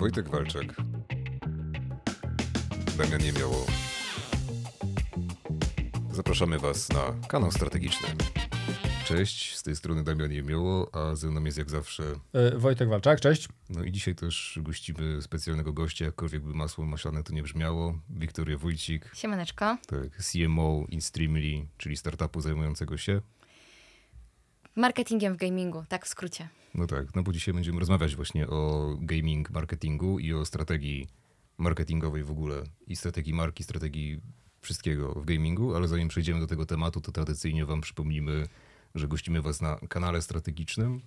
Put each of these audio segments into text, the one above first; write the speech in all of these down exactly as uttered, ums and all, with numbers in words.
Wojtek Walczak, Damian Jemioło. Zapraszamy Was na Kanał Strategiczny. Cześć, z tej strony Damian Jemioło, a ze mną jest jak zawsze... Yy, Wojtek Walczak, cześć. No i dzisiaj też gościmy specjalnego gościa, jakkolwiek by masło maślane to nie brzmiało. Wiktoria Wójcik. Siemaneczko. Tak, C M O in Streamly, czyli startupu zajmującego się... marketingiem w gamingu, tak w skrócie. No tak, no bo dzisiaj będziemy rozmawiać właśnie o gaming marketingu i o strategii marketingowej w ogóle i strategii marki, strategii wszystkiego w gamingu, ale zanim przejdziemy do tego tematu, to tradycyjnie wam przypomnimy, że gościmy was na kanale strategicznym,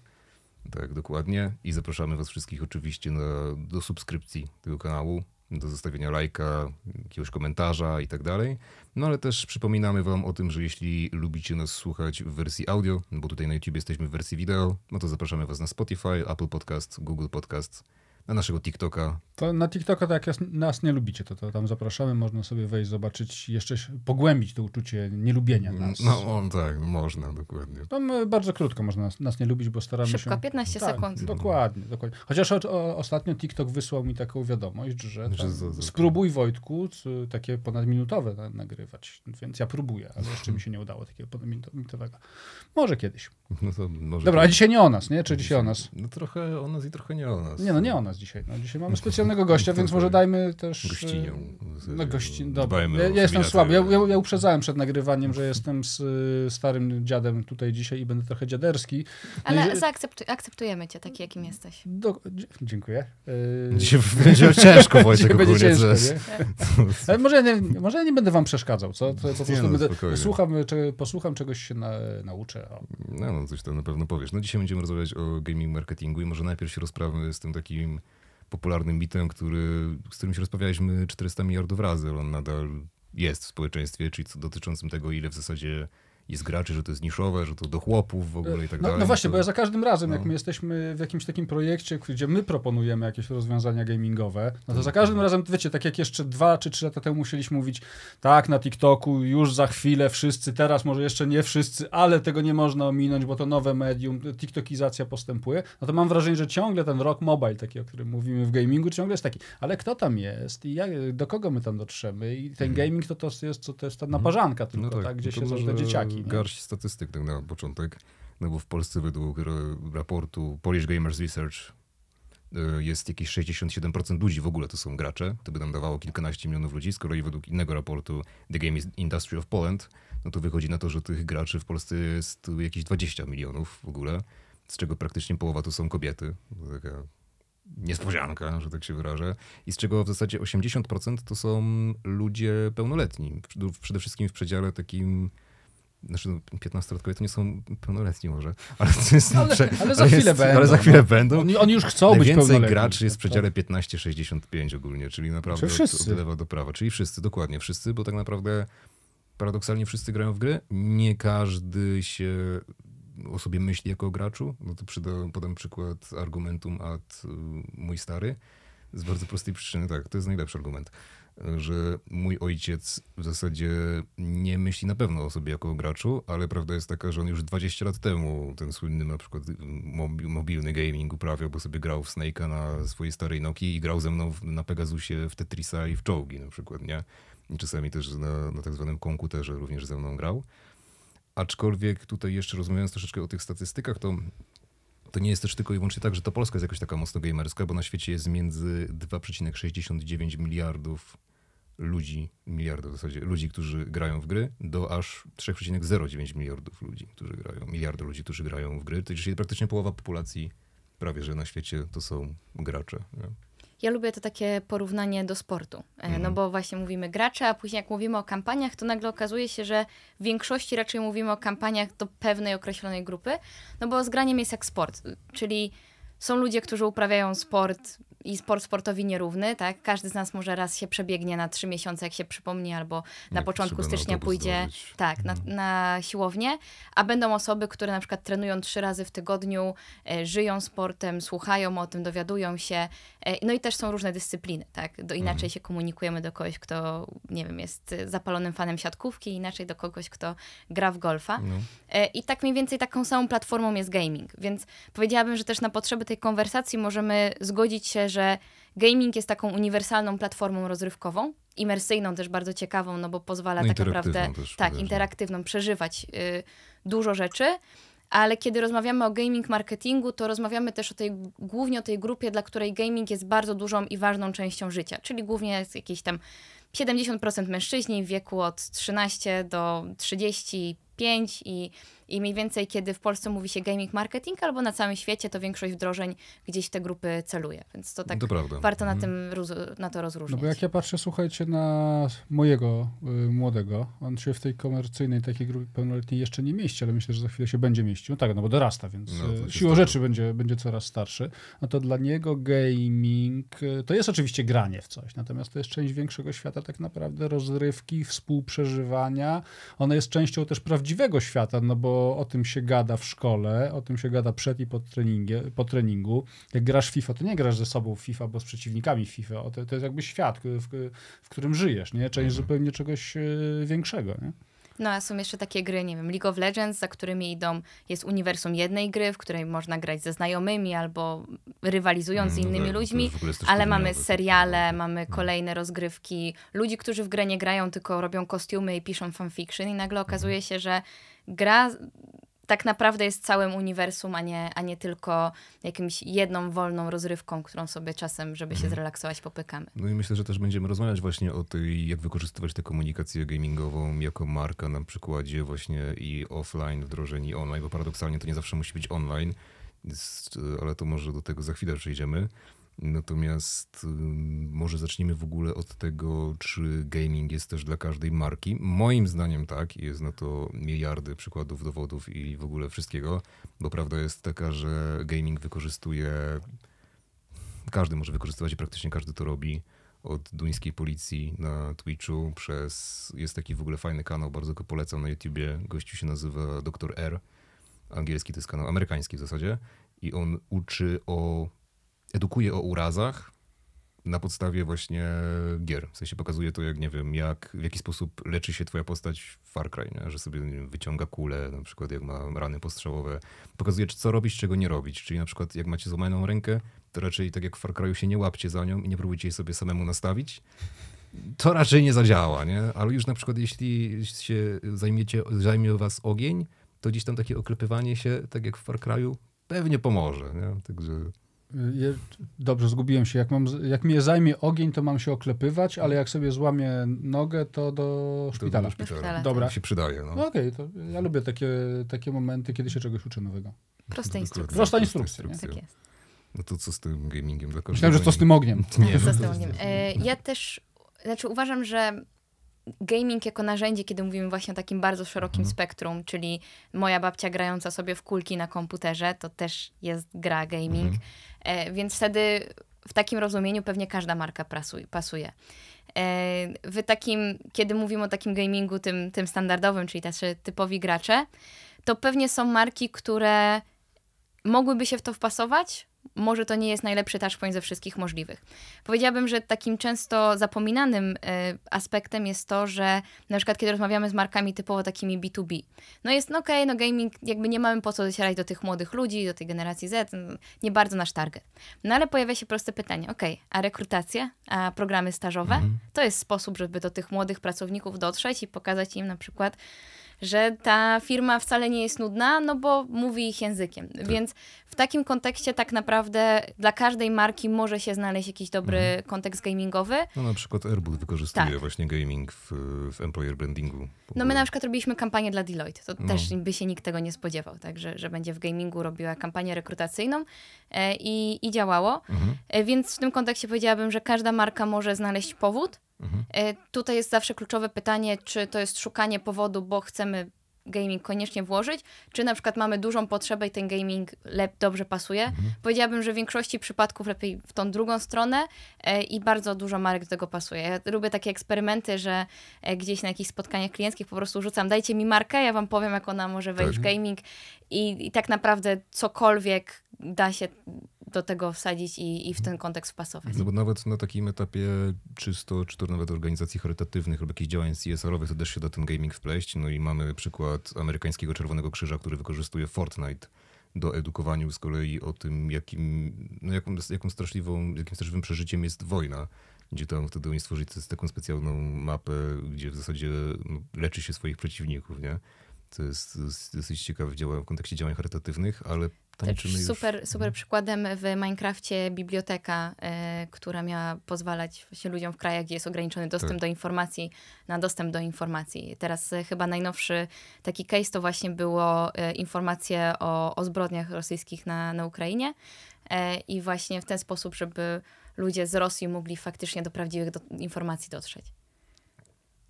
tak dokładnie, i zapraszamy was wszystkich oczywiście na, do subskrypcji tego kanału, do zostawienia lajka, jakiegoś komentarza i tak dalej. No ale też przypominamy wam o tym, że jeśli lubicie nas słuchać w wersji audio, bo tutaj na YouTube jesteśmy w wersji wideo, no to zapraszamy was na Spotify, Apple Podcast, Google Podcast, na naszego TikToka. To na TikToka, tak jak nas nie lubicie, to, to tam zapraszamy, można sobie wejść, zobaczyć, jeszcze pogłębić to uczucie nielubienia nas. No on tak, można, dokładnie. Tam bardzo krótko można nas, nas nie lubić, bo staramy Szybko, się... Szybko, piętnaście tak, sekund. Dokładnie, dokładnie. Chociaż o, o, ostatnio TikTok wysłał mi taką wiadomość, że tam, spróbuj Wojtku takie ponadminutowe na, nagrywać, więc ja próbuję, ale jeszcze mi się nie udało takiego ponadminutowego. Może kiedyś. No to może Dobra, kiedyś. A dzisiaj nie o nas, nie? Czy dzisiaj o nas? No trochę o nas i trochę nie o nas. Nie, no nie o nas. Dzisiaj. No, dzisiaj mamy specjalnego gościa, więc może dajmy też... Gościnią. No, gości... Dobra. Ja, ja jestem słaby. Ja, ja, ja uprzedzałem przed nagrywaniem, że jestem z starym dziadem tutaj dzisiaj i będę trochę dziaderski. Ale no i... zaakceptu... akceptujemy cię taki, jakim jesteś. Do... Dziękuję. Yy... Dzisiaj będzie ciężko, Wojtek, ogólnie. Ciężko, nie? może, ja nie, może ja nie będę wam przeszkadzał, co? To ja po prostu no, będę... Słucham, czy, posłucham, czegoś się na, nauczę. O. No, no, coś tam na pewno powiesz. No dzisiaj będziemy rozmawiać o gaming marketingu i może najpierw się rozprawmy z tym takim popularnym mitem, który, z którym się rozmawialiśmy czterysta miliardów razy, ale on nadal jest w społeczeństwie, czyli dotyczącym tego, ile w zasadzie jest graczy, że to jest niszowe, że to do chłopów w ogóle i tak no, dalej. No właśnie, to... bo ja za każdym razem, no. jak my jesteśmy w jakimś takim projekcie, gdzie my proponujemy jakieś rozwiązania gamingowe, no to za każdym no. razem, wiecie, tak jak jeszcze dwa czy trzy lata temu musieliśmy mówić, tak, na TikToku już za chwilę wszyscy, teraz może jeszcze nie wszyscy, ale tego nie można ominąć, bo to nowe medium, tiktokizacja postępuje, no to mam wrażenie, że ciągle ten rock mobile, taki, o którym mówimy w gamingu, ciągle jest taki, ale kto tam jest i jak, do kogo my tam dotrzemy i ten hmm. gaming to, to, jest, to jest ta naparzanka tylko, no tak, tak, gdzie się może... te dzieciaki. Garść statystyk tak na początek, no bo w Polsce według raportu Polish Gamers Research jest jakieś sześćdziesiąt siedem procent ludzi w ogóle to są gracze. To by nam dawało kilkanaście milionów ludzi, skoro i według innego raportu The Game is Industry of Poland, no to wychodzi na to, że tych graczy w Polsce jest jakieś dwadzieścia milionów w ogóle, z czego praktycznie połowa to są kobiety. To taka niespodzianka, że tak się wyrażę. I z czego w zasadzie osiemdziesiąt procent to są ludzie pełnoletni. Przede wszystkim w przedziale takim... Znaczy, piętnastolatkowie to nie są pełnoletni może, ale to jest... Ale, prze... ale, za, ale, chwilę jest... będą, ale za chwilę no. będą. Oni, oni już chcą Najwięcej być pełnoletni. Graczy jest w przedziale piętnaście sześćdziesiąt pięć ogólnie, czyli naprawdę czyli od, od lewa do prawa. Czyli wszyscy, dokładnie wszyscy, bo tak naprawdę paradoksalnie wszyscy grają w gry. Nie każdy się o sobie myśli jako o graczu. No to przyda, podam przykład argumentum ad mój stary. Z bardzo prostej przyczyny, tak, to jest najlepszy argument. Że mój ojciec w zasadzie nie myśli na pewno o sobie jako o graczu, ale prawda jest taka, że on już dwadzieścia lat temu ten słynny na przykład mobilny gaming uprawiał, bo sobie grał w Snake'a na swojej starej Nokii i grał ze mną na Pegasusie w Tetrisa i w czołgi na przykład, nie? I czasami też na, na tak zwanym komputerze również ze mną grał. Aczkolwiek tutaj jeszcze rozmawiając troszeczkę o tych statystykach, to to nie jest też tylko i wyłącznie tak, że to Polska jest jakoś taka mocno gamerska, bo na świecie jest między dwa przecinek sześćdziesiąt dziewięć miliardów ludzi, miliardów w zasadzie, ludzi, którzy grają w gry, do aż trzy przecinek zero dziewięć miliardów ludzi, którzy grają, miliardów ludzi, którzy grają w gry. To jest praktycznie połowa populacji, prawie że na świecie to są gracze. Nie? Ja lubię to takie porównanie do sportu, mhm. no bo właśnie mówimy gracze, a później jak mówimy o kampaniach, to nagle okazuje się, że w większości raczej mówimy o kampaniach do pewnej określonej grupy, no bo z graniem jest jak sport, czyli są ludzie, którzy uprawiają sport i sport sportowi nierówny, tak? Każdy z nas może raz się przebiegnie na trzy miesiące, jak się przypomni, albo na jak początku stycznia pójdzie zdobyć. tak no. na, na siłownię, a będą osoby, które na przykład trenują trzy razy w tygodniu, e, żyją sportem, słuchają o tym, dowiadują się, e, no i też są różne dyscypliny, tak? Do, inaczej mhm. się komunikujemy do kogoś, kto, nie wiem, jest zapalonym fanem siatkówki, inaczej do kogoś, kto gra w golfa. No. E, I tak mniej więcej taką samą platformą jest gaming, więc powiedziałabym, że też na potrzeby tej konwersacji możemy zgodzić się, że Gaming jest taką uniwersalną platformą rozrywkową, imersyjną też bardzo ciekawą, no bo pozwala no tak naprawdę też, tak, interaktywną przeżywać y, dużo rzeczy. Ale kiedy rozmawiamy o gaming marketingu, to rozmawiamy też o tej, głównie o tej grupie, dla której gaming jest bardzo dużą i ważną częścią życia. Czyli głównie jest jakieś tam siedemdziesiąt procent mężczyźni w wieku od trzynastu do trzydziestu pięciu i, i mniej więcej kiedy w Polsce mówi się gaming marketing albo na całym świecie, to większość wdrożeń gdzieś te grupy celuje. Więc to tak to warto na, tym, na to rozróżnić. No bo jak ja patrzę, słuchajcie, na mojego y, młodego, on się w tej komercyjnej takiej grupie pełnoletniej jeszcze nie mieści, ale myślę, że za chwilę się będzie mieścił. No tak, no bo dorasta, więc no, siłą rzeczy będzie, będzie coraz starszy. No to dla niego gaming y, to jest oczywiście granie w coś, natomiast to jest część większego świata tak naprawdę rozrywki, współprzeżywania. Ona jest częścią też prawdziwego świata, no bo o tym się gada w szkole, o tym się gada przed i po, po treningu. Jak grasz w FIFA, to nie grasz ze sobą w FIFA, bo z przeciwnikami w FIFA. O, to, to jest jakby świat, w, w którym żyjesz, nie? Część zupełnie czegoś większego, nie? No a są jeszcze takie gry, nie wiem, League of Legends, za którymi idą, jest uniwersum jednej gry, w której można grać ze znajomymi albo rywalizując z innymi no, ludźmi, ale mamy seriale, to... mamy kolejne rozgrywki, ludzi, którzy w grę nie grają, tylko robią kostiumy i piszą fanfiction i nagle okazuje się, że gra tak naprawdę jest całym uniwersum, a nie, a nie tylko jakimś jedną wolną rozrywką, którą sobie czasem, żeby się zrelaksować, popykamy. No i myślę, że też będziemy rozmawiać właśnie o tej, jak wykorzystywać tę komunikację gamingową jako marka na przykładzie właśnie i offline wdrożeń i online, bo paradoksalnie to nie zawsze musi być online, ale to może do tego za chwilę przejdziemy. Natomiast może zacznijmy w ogóle od tego, czy gaming jest też dla każdej marki. Moim zdaniem tak, jest na to miliardy przykładów, dowodów i w ogóle wszystkiego, bo prawda jest taka, że gaming wykorzystuje, każdy może wykorzystywać i praktycznie każdy to robi. Od duńskiej policji na Twitchu przez, jest taki w ogóle fajny kanał, bardzo go polecam na YouTubie, gościu się nazywa doktor R, angielski to jest kanał, amerykański w zasadzie i on uczy o edukuje o urazach na podstawie właśnie gier. W sensie pokazuje to, jak nie wiem, jak, w jaki sposób leczy się twoja postać w Far Cry, nie? Że sobie nie wiem, wyciąga kulę, na przykład jak ma rany postrzałowe. Pokazuje, co robić, czego nie robić. Czyli na przykład jak macie złamaną rękę, to raczej tak jak w Far Cry'u się nie łapcie za nią i nie próbujcie jej sobie samemu nastawić. To raczej nie zadziała, nie? Ale już na przykład jeśli się zajmiecie, zajmie was ogień, to gdzieś tam takie oklepywanie się, tak jak w Far Cry'u, pewnie pomoże, nie? Także... Dobrze, zgubiłem się. Jak, mam, jak mnie zajmie ogień, to mam się oklepywać, ale jak sobie złamię nogę, to do szpitala. To do szpitala. Dobra. Się przydaje. No. No okej, to ja lubię takie, takie momenty, kiedy się czegoś uczy nowego. Prosta instrukcja. Prosta instrukcja. Prosta instrukcja. Tak jest. No to co z tym gamingiem? Dla Myślałem, że co z tym ogniem. Nie, co z tym ogniem. Ja też, znaczy uważam, że gaming jako narzędzie, kiedy mówimy właśnie o takim bardzo szerokim mhm. spektrum, czyli moja babcia grająca sobie w kulki na komputerze, to też jest gra gaming, mhm. e, więc wtedy w takim rozumieniu pewnie każda marka prasuj, pasuje. E, w takim, kiedy mówimy o takim gamingu tym, tym standardowym, czyli tacy typowi gracze, to pewnie są marki, które mogłyby się w to wpasować, może to nie jest najlepszy touchpoint ze wszystkich możliwych. Powiedziałabym, że takim często zapominanym y, aspektem jest to, że na przykład kiedy rozmawiamy z markami typowo takimi B dwa B, no jest no okej, okay, no gaming, jakby nie mamy po co docierać do tych młodych ludzi, do tej generacji Z, no, nie bardzo nasz target. No ale pojawia się proste pytanie, okej, okay, a rekrutacje, a programy stażowe, mhm. to jest sposób, żeby do tych młodych pracowników dotrzeć i pokazać im na przykład, że ta firma wcale nie jest nudna, no bo mówi ich językiem. Tak. Więc w takim kontekście tak naprawdę dla każdej marki może się znaleźć jakiś dobry mhm. kontekst gamingowy. No na przykład Erbud wykorzystuje tak. właśnie gaming w, w employer brandingu. No my na przykład robiliśmy kampanię dla Deloitte. To no. też by się nikt tego nie spodziewał, tak? Że, że będzie w gamingu robiła kampanię rekrutacyjną i, i działało. Mhm. Więc w tym kontekście powiedziałabym, że każda marka może znaleźć powód. Mhm. Tutaj jest zawsze kluczowe pytanie, czy to jest szukanie powodu, bo chcemy gaming koniecznie włożyć, czy na przykład mamy dużą potrzebę i ten gaming lep, dobrze pasuje. Mhm. Powiedziałabym, że w większości przypadków lepiej w tą drugą stronę i bardzo dużo marek do tego pasuje. Ja lubię takie eksperymenty, że gdzieś na jakichś spotkaniach klienckich po prostu rzucam, dajcie mi markę, ja wam powiem, jak ona może wejść tak. w gaming i, i tak naprawdę cokolwiek da się do tego wsadzić i, i w ten kontekst wpasować. No bo nawet na takim etapie czysto, czy to nawet organizacji charytatywnych lub jakichś działań C S R owych, to też się da ten gaming wpleść. No i mamy przykład amerykańskiego Czerwonego Krzyża, który wykorzystuje Fortnite do edukowaniu z kolei o tym, jakim, no jaką, jaką straszliwą, jakim straszliwym przeżyciem jest wojna, gdzie tam wtedy oni stworzyli taką specjalną mapę, gdzie w zasadzie no, leczy się swoich przeciwników, nie? To jest, to jest dosyć ciekawe w kontekście działań charytatywnych, ale tańczymy już... Super, super przykładem w Minecrafcie biblioteka, y, która miała pozwalać właśnie ludziom w krajach, gdzie jest ograniczony dostęp tak. do informacji, na dostęp do informacji. Teraz y, chyba najnowszy taki case to właśnie było y, informacje o, o zbrodniach rosyjskich na, na Ukrainie y, i właśnie w ten sposób, żeby ludzie z Rosji mogli faktycznie do prawdziwych do, informacji dotrzeć.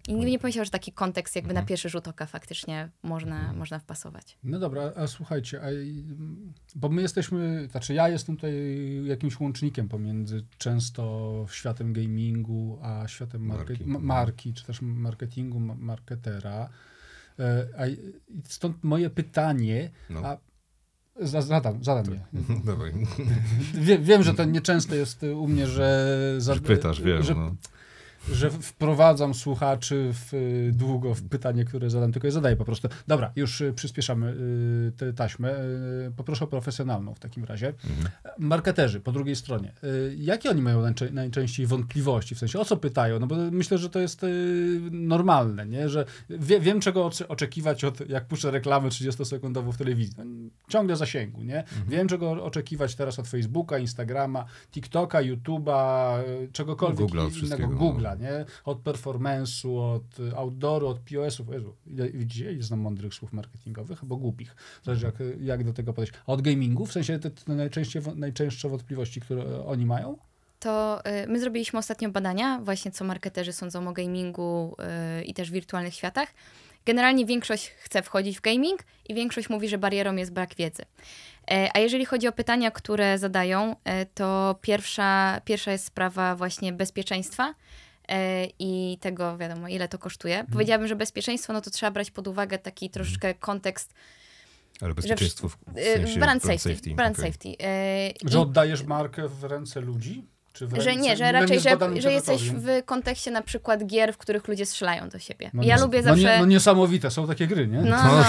I nie pomyślał, że taki kontekst jakby mhm. na pierwszy rzut oka faktycznie można, mhm. można wpasować. No dobra, a słuchajcie, a, bo my jesteśmy, znaczy ja jestem tutaj jakimś łącznikiem pomiędzy często światem gamingu, a światem market, marki. Ma, marki, czy też marketingu, marketera. A stąd moje pytanie, no. a Zadam, zadam tak. je. Dawaj. Wie, wiem, że to nieczęsto jest u mnie, że... Że pytasz, wiem, że, no. że wprowadzam słuchaczy w, długo w pytanie, które zadam, tylko je zadaję po prostu. Dobra, już przyspieszamy tę taśmę. Poproszę o profesjonalną w takim razie. Mhm. Marketerzy po drugiej stronie. Jakie oni mają najczęściej wątpliwości? W sensie o co pytają? No bo myślę, że to jest normalne, nie? Że wie, wiem czego oczekiwać od, jak puszczę reklamę trzydziestosekundową w telewizji. No, ciągle zasięgu, nie? Mhm. Wiem czego oczekiwać teraz od Facebooka, Instagrama, TikToka, YouTube'a, czegokolwiek innego. Google'a. Nie? Od performance'u, od outdoor'u, od P O S-ów. Jezu, widzicie, znam mądrych słów marketingowych, albo głupich. Zależy jak, jak do tego podejść. A od gamingu, w sensie te, te najczęściej, najczęstsze wątpliwości, które oni mają? To y, my zrobiliśmy ostatnio badania, właśnie co marketerzy sądzą o gamingu y, i też wirtualnych światach. Generalnie większość chce wchodzić w gaming i większość mówi, że barierą jest brak wiedzy. A jeżeli chodzi o pytania, które zadają, to pierwsza, pierwsza jest sprawa właśnie bezpieczeństwa i tego, wiadomo, ile to kosztuje. Powiedziałabym, że bezpieczeństwo, no to trzeba brać pod uwagę taki troszeczkę kontekst. Ale bezpieczeństwo w, w sensie brand safety. safety, brand okay. safety. I, że oddajesz markę w ręce ludzi? Czy w że nie, że raczej, że, że jesteś w kontekście na przykład gier, w których ludzie strzelają do siebie. No, ja no, lubię zawsze... No, no niesamowite, są takie gry, nie? No, no.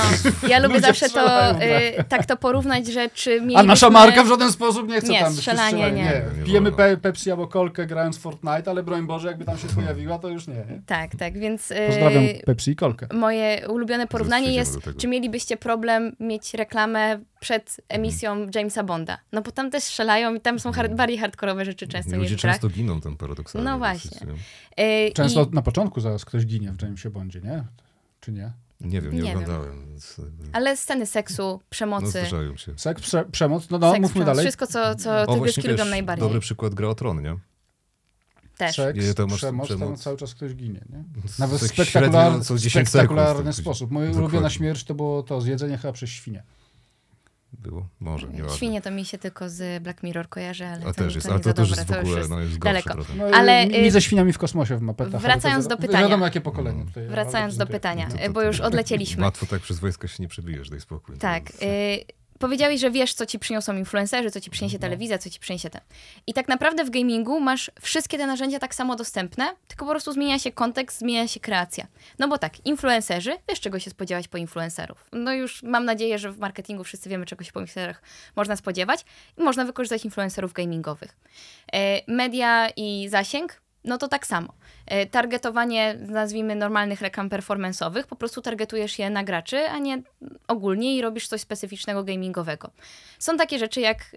Ja lubię zawsze to, y, tak to porównać, że czy mielibyśmy... A nasza marka w żaden sposób nie chce nie, tam być strzelanie, nie. nie. Pijemy pe- Pepsi albo kolkę grając w Fortnite, ale broń Boże, jakby tam się pojawiła, to już nie. nie? Tak, tak, więc... Y, Pozdrawiam Pepsi i kolkę. Moje ulubione porównanie jest, czy mielibyście problem mieć reklamę przed emisją Jamesa Bonda. No bo tam też strzelają i tam są hard, bardziej hardkorowe rzeczy często. Ludzie niż często brak. giną tam paradoksalnie. No właśnie. Yy, często i... na początku zaraz ktoś ginie w Jamesie Bondzie, nie? Czy nie? Nie wiem, nie, nie oglądałem. Więc... Ale sceny seksu, przemocy. No zdarzają się. Seks, prze, przemoc, no, no Seks, mówmy przemoc. dalej. Wszystko, co, co te gwiazdki lubią najbardziej. Dobry przykład Gra o Tron, nie? Też. Seks, tam przemoc, przemoc. Tam cały czas ktoś ginie, nie? Nawet w spektakular... spektakularny sposób. Moja ulubiona śmierć to było to zjedzenie chyba przez świnię. Było? Może, nie Świnie ładnie. To mi się tylko z Black Mirror kojarzy, ale A to też jest, ale to, to, to, to już jest w ogóle, jest no jest daleko. No, ale nie ze świniami w kosmosie w mapetach. Wracając do pytania. Wiadomo, jakie pokolenie tutaj. Wracając do pytania, to, to, to, bo już odlecieliśmy. Łatwo tak przez wojska się nie przebijesz, daj spokój. Tak. No, y- powiedziałeś, że wiesz, co ci przyniosą influencerzy, co ci przyniesie telewizja, co ci przyniesie ten. I tak naprawdę w gamingu masz wszystkie te narzędzia tak samo dostępne, tylko po prostu zmienia się kontekst, zmienia się kreacja. No bo tak, influencerzy, wiesz, czego się spodziewać po influencerów. No już mam nadzieję, że w marketingu wszyscy wiemy, czego się po influencerach można spodziewać i można wykorzystać influencerów gamingowych. Media i zasięg, no to tak samo. Targetowanie, nazwijmy, normalnych reklam performance'owych, po prostu targetujesz je na graczy, a nie ogólnie i robisz coś specyficznego gamingowego. Są takie rzeczy jak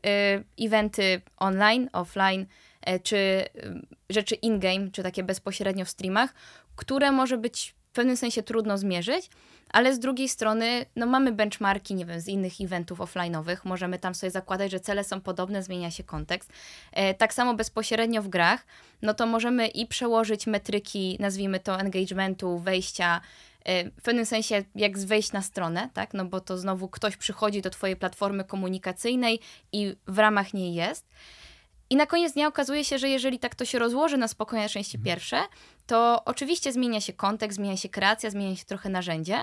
eventy online, offline, czy rzeczy in-game, czy takie bezpośrednio w streamach, które może być w pewnym sensie trudno zmierzyć, ale z drugiej strony no mamy benchmarki, nie wiem, z innych eventów offline'owych, możemy tam sobie zakładać, że cele są podobne, zmienia się kontekst. E, tak samo bezpośrednio w grach, no to możemy i przełożyć metryki, nazwijmy to engagementu, wejścia, e, w pewnym sensie jak wejść na stronę, tak, no bo to znowu ktoś przychodzi do twojej platformy komunikacyjnej i w ramach niej jest. I na koniec dnia okazuje się, że jeżeli tak to się rozłoży na spokojne części pierwsze, to oczywiście zmienia się kontekst, zmienia się kreacja, zmienia się trochę narzędzie,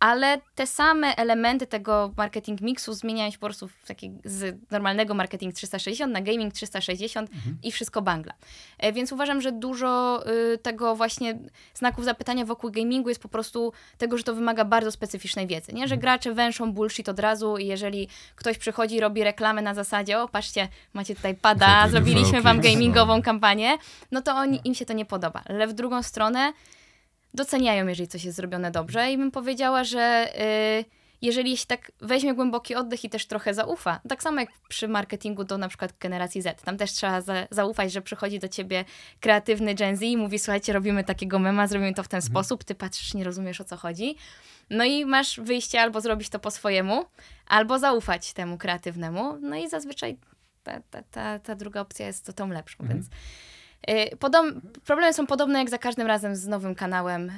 ale te same elementy tego marketing mixu zmieniają się po prostu w taki, z normalnego marketing trzysta sześćdziesiąt na gaming trzysta sześćdziesiąt mhm. i wszystko bangla. Więc uważam, że dużo tego właśnie znaków zapytania wokół gamingu jest po prostu tego, że to wymaga bardzo specyficznej wiedzy, nie? Że gracze węszą bullshit od razu i jeżeli ktoś przychodzi i robi reklamę na zasadzie o patrzcie, macie tutaj pada, zrobiliśmy wam gamingową kampanię, no to oni, im się to nie podoba. Ale w drugą stronę doceniają, jeżeli coś jest zrobione dobrze i bym powiedziała, że y, jeżeli się tak weźmie głęboki oddech i też trochę zaufa, tak samo jak przy marketingu do na przykład generacji Z, tam też trzeba za, zaufać, że przychodzi do ciebie kreatywny Gen Z i mówi słuchajcie, robimy takiego mema, zrobimy to w ten mhm. sposób, ty patrzysz, nie rozumiesz o co chodzi. No i masz wyjście albo zrobić to po swojemu, albo zaufać temu kreatywnemu, no i zazwyczaj ta, ta, ta, ta druga opcja jest to tą lepszą, mhm. więc... Podob- problemy są podobne jak za każdym razem z nowym kanałem yy,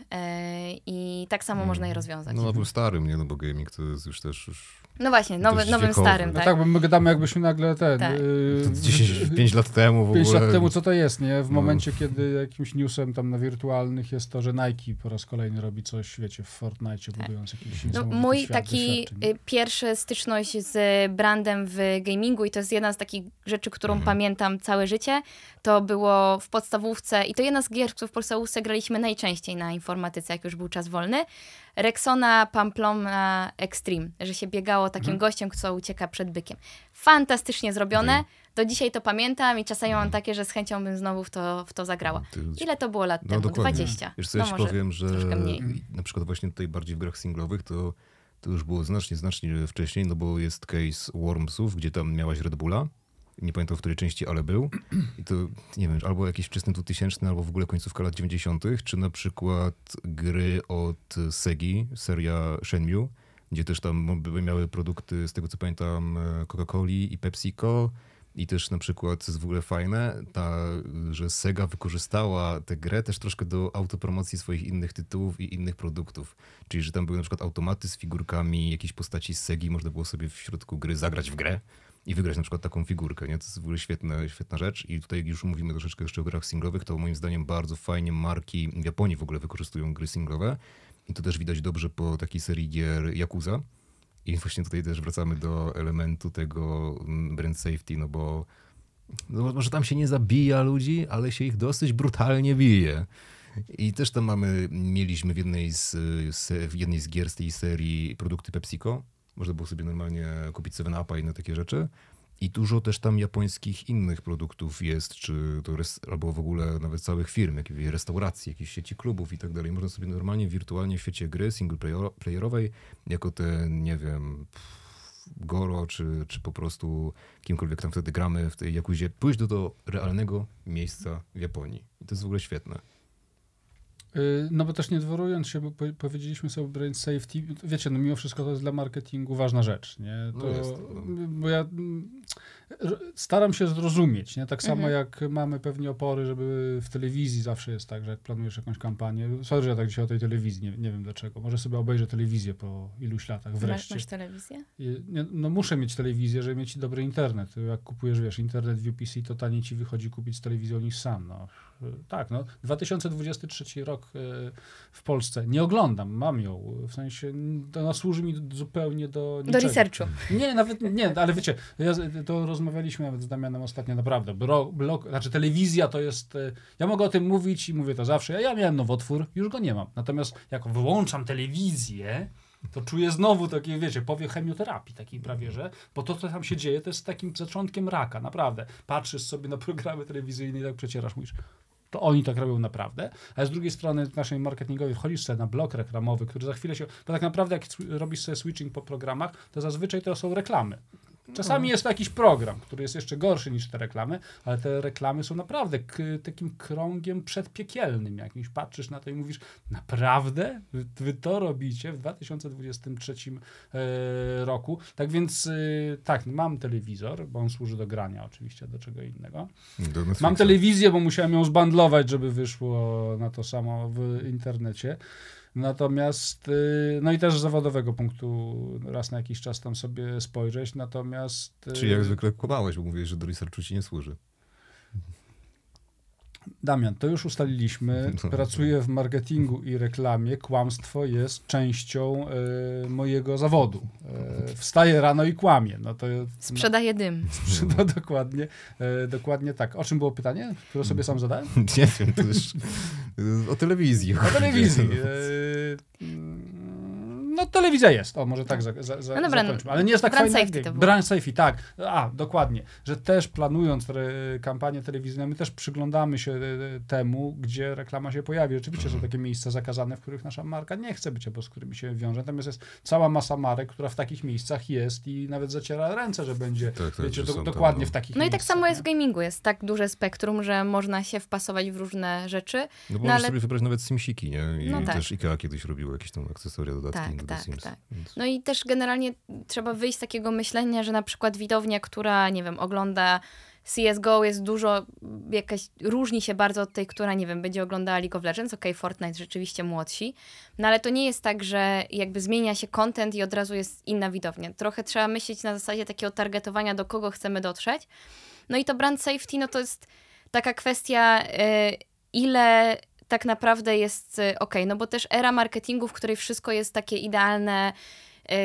i tak samo hmm. można je rozwiązać. No nowym starym, nie? No bo gaming to jest już też... Już no właśnie, nowy, nowym wiekowy. starym, tak? No tak, bo my gadamy jakbyśmy nagle ten... Tak. Yy, dziesięć, pięć lat temu w ogóle. pięć lat temu co to jest, nie? W no. momencie, kiedy jakimś newsem tam na wirtualnych jest to, że Nike po raz kolejny robi coś, wiecie, w Fortnite, budując tak. jakiś no, mój świat, taki pierwsza styczność z brandem w gamingu i to jest jedna z takich rzeczy, którą hmm. pamiętam całe życie, to było w podstawówce, i to jedna z gier, którą w podstawówce graliśmy najczęściej na informatyce, jak już był czas wolny, Rexona Pamplona Extreme, że się biegało takim mm. gościem, co ucieka przed bykiem. Fantastycznie zrobione, mm. do dzisiaj to pamiętam i czasami mm. mam takie, że z chęcią bym znowu w to, w to zagrała. Ile to było lat no, temu? Dokładnie. dwadzieścia Wiesz co, no, ja ci powiem, że na przykład właśnie tutaj bardziej w grach singlowych to, to już było znacznie, znacznie wcześniej, no bo jest case Wormsów, gdzie tam miałaś Red Bulla. Nie pamiętam, w której części, ale był. I to, nie wiem, albo jakiś wczesny dwutysięczny, albo w ogóle końcówka lat dziewięćdziesiątych czy na przykład gry od Segi, seria Shenmue, gdzie też tam miały produkty, z tego co pamiętam, Coca-Coli i PepsiCo. I też na przykład, co jest w ogóle fajne, ta, że Sega wykorzystała tę grę też troszkę do autopromocji swoich innych tytułów i innych produktów. Czyli, że tam były na przykład automaty z figurkami jakiejś postaci z Segi, można było sobie w środku gry zagrać w grę. I wygrać na przykład taką figurkę, nie? To jest w ogóle świetne, świetna rzecz i tutaj już mówimy troszeczkę jeszcze o grach singlowych, to moim zdaniem bardzo fajnie marki w Japonii w ogóle wykorzystują gry singlowe i to też widać dobrze po takiej serii gier Yakuza i właśnie tutaj też wracamy do elementu tego brand safety, no bo no może tam się nie zabija ludzi, ale się ich dosyć brutalnie bije. I też tam mamy, mieliśmy w jednej z, w jednej z gier z tej serii produkty PepsiCo. Można było sobie normalnie kupić seven upa i inne takie rzeczy. I dużo też tam japońskich innych produktów jest, czy to res- albo w ogóle nawet całych firm, jakichś restauracji, jakichś sieci klubów i tak dalej. Można sobie normalnie wirtualnie w świecie gry singleplayerowej, jako te, nie wiem, Goro, czy, czy po prostu kimkolwiek tam wtedy gramy w tej Jakuzie, pójść do, do realnego miejsca w Japonii. I to jest w ogóle świetne. No bo też nie dworując się, bo powiedzieliśmy sobie brand safety, wiecie, no mimo wszystko to jest dla marketingu ważna rzecz, nie? To, no jest, no. Bo ja staram się zrozumieć, nie? Tak samo mhm. jak mamy pewnie opory, żeby w telewizji zawsze jest tak, że jak planujesz jakąś kampanię, sorry, że ja tak dzisiaj o tej telewizji, nie, nie wiem dlaczego, może sobie obejrzę telewizję po iluś latach wreszcie. Masz telewizję? Nie, no muszę mieć telewizję, żeby mieć dobry internet. Jak kupujesz, wiesz, internet w U P C, to taniej ci wychodzi kupić z telewizją niż sam, no. Tak, no dwa tysiące dwudziesty trzeci rok w Polsce. Nie oglądam, mam ją. W sensie, ona służy mi zupełnie do niczego. Do researchu. Nie, nawet nie, ale wiecie, to rozmawialiśmy nawet z Damianem ostatnio, naprawdę. Blok, blok, znaczy telewizja to jest, ja mogę o tym mówić i mówię to zawsze. Ja, ja miałem nowotwór, już go nie mam. Natomiast jak wyłączam telewizję, to czuję znowu takie, wiecie, powiew chemioterapii takiej prawie, że, bo to, co tam się dzieje, to jest takim zaczątkiem raka, naprawdę. Patrzysz sobie na programy telewizyjne i tak przecierasz, mówisz, to oni tak robią naprawdę, ale z drugiej strony w naszej marketingowej wchodzisz sobie na blok reklamowy, który za chwilę się, bo tak naprawdę jak robisz sobie switching po programach, to zazwyczaj to są reklamy. Czasami jest to jakiś program, który jest jeszcze gorszy niż te reklamy, ale te reklamy są naprawdę k- takim krągiem przedpiekielnym jakimś. Patrzysz na to i mówisz, naprawdę? Wy, wy to robicie w dwa tysiące dwudziestym trzecim e, roku? Tak więc e, tak, mam telewizor, bo on służy do grania oczywiście, do czego innego. Do mam telewizję, bo musiałem ją zbandlować, żeby wyszło na to samo w internecie. Natomiast, no i też z zawodowego punktu raz na jakiś czas tam sobie spojrzeć, natomiast... Czyli jak zwykle kłamałeś, bo mówiłeś, że do researchu ci nie służy. Damian, to już ustaliliśmy, pracuję w marketingu i reklamie, kłamstwo jest częścią y, mojego zawodu. Y, wstaję rano i kłamię. No to, Sprzedaję no, dym. No, dokładnie, y, dokładnie tak. O czym było pytanie, które sobie sam zadałem? Nie wiem, to już o telewizji. O telewizji. Y, No telewizja jest, o może tak za, za, za, no dobra, zakończmy, ale nie jest tak brand fajnie. Safety to było. Brand safety, tak. A, dokładnie, że też planując re, kampanię telewizyjną, my też przyglądamy się temu, gdzie reklama się pojawi. Oczywiście są takie miejsca zakazane, w których nasza marka nie chce być, albo z którymi się wiąże. Natomiast jest cała masa marek, która w takich miejscach jest i nawet zaciera ręce, że będzie, tak, tak, wiecie, do, dokładnie tam, no. w takich No miejscach, i tak samo jest w gamingu, jest tak duże spektrum, że można się wpasować w różne rzeczy. No bo no, możesz ale... sobie wybrać nawet simsiki, nie? I no, tak. też IKEA kiedyś robiło jakieś tam akcesoria dodatki. Tak. Tak, tak. No i też generalnie trzeba wyjść z takiego myślenia, że na przykład widownia, która, nie wiem, ogląda C S G O jest dużo, jakaś różni się bardzo od tej, która, nie wiem, będzie oglądała League of Legends, okej, okay, Fortnite rzeczywiście młodsi, no ale to nie jest tak, że jakby zmienia się content i od razu jest inna widownia. Trochę trzeba myśleć na zasadzie takiego targetowania, do kogo chcemy dotrzeć. No i to brand safety, no to jest taka kwestia, yy, ile... tak naprawdę jest okej, no bo też era marketingu, w której wszystko jest takie idealne, yy,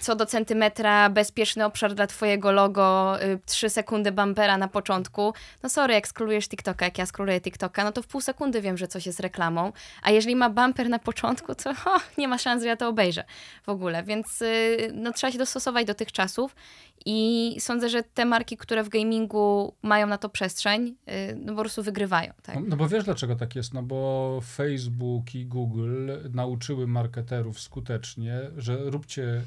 co do centymetra, bezpieczny obszar dla twojego logo, trzy yy, sekundy bumpera na początku. No sorry, jak skrolujesz TikToka, jak ja skroluję TikToka, no to w pół sekundy wiem, że coś jest reklamą, a jeżeli ma bumper na początku, to ho, nie ma szans, że ja to obejrzę w ogóle, więc yy, no trzeba się dostosować do tych czasów i sądzę, że te marki, które w gamingu mają na to przestrzeń, no po prostu wygrywają. Tak? No, no bo wiesz dlaczego tak jest, no bo Facebook i Google nauczyły marketerów skutecznie, że róbcie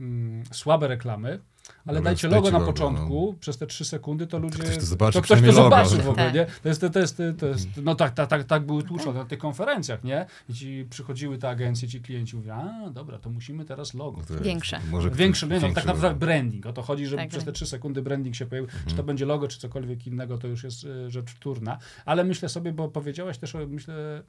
mm, słabe reklamy, ale no dajcie logo na logo, początku, no. przez te trzy sekundy to ludzie... To ktoś to zobaczy, to ktoś to zobaczy w ogóle, tak. nie? To jest, to jest, to jest, no tak, tak, tak, tak były tłuczone na tych konferencjach, nie? I ci przychodziły te agencje, ci klienci mówią, a dobra, to musimy teraz logo. No jest, większe. Może większe, nie, no, tak naprawdę branding. O to chodzi, żeby tak, przez te trzy sekundy branding się pojawił. Mhm. Czy to będzie logo, czy cokolwiek innego, to już jest y, rzecz wtórna. Ale myślę sobie, bo powiedziałaś też o, myślę,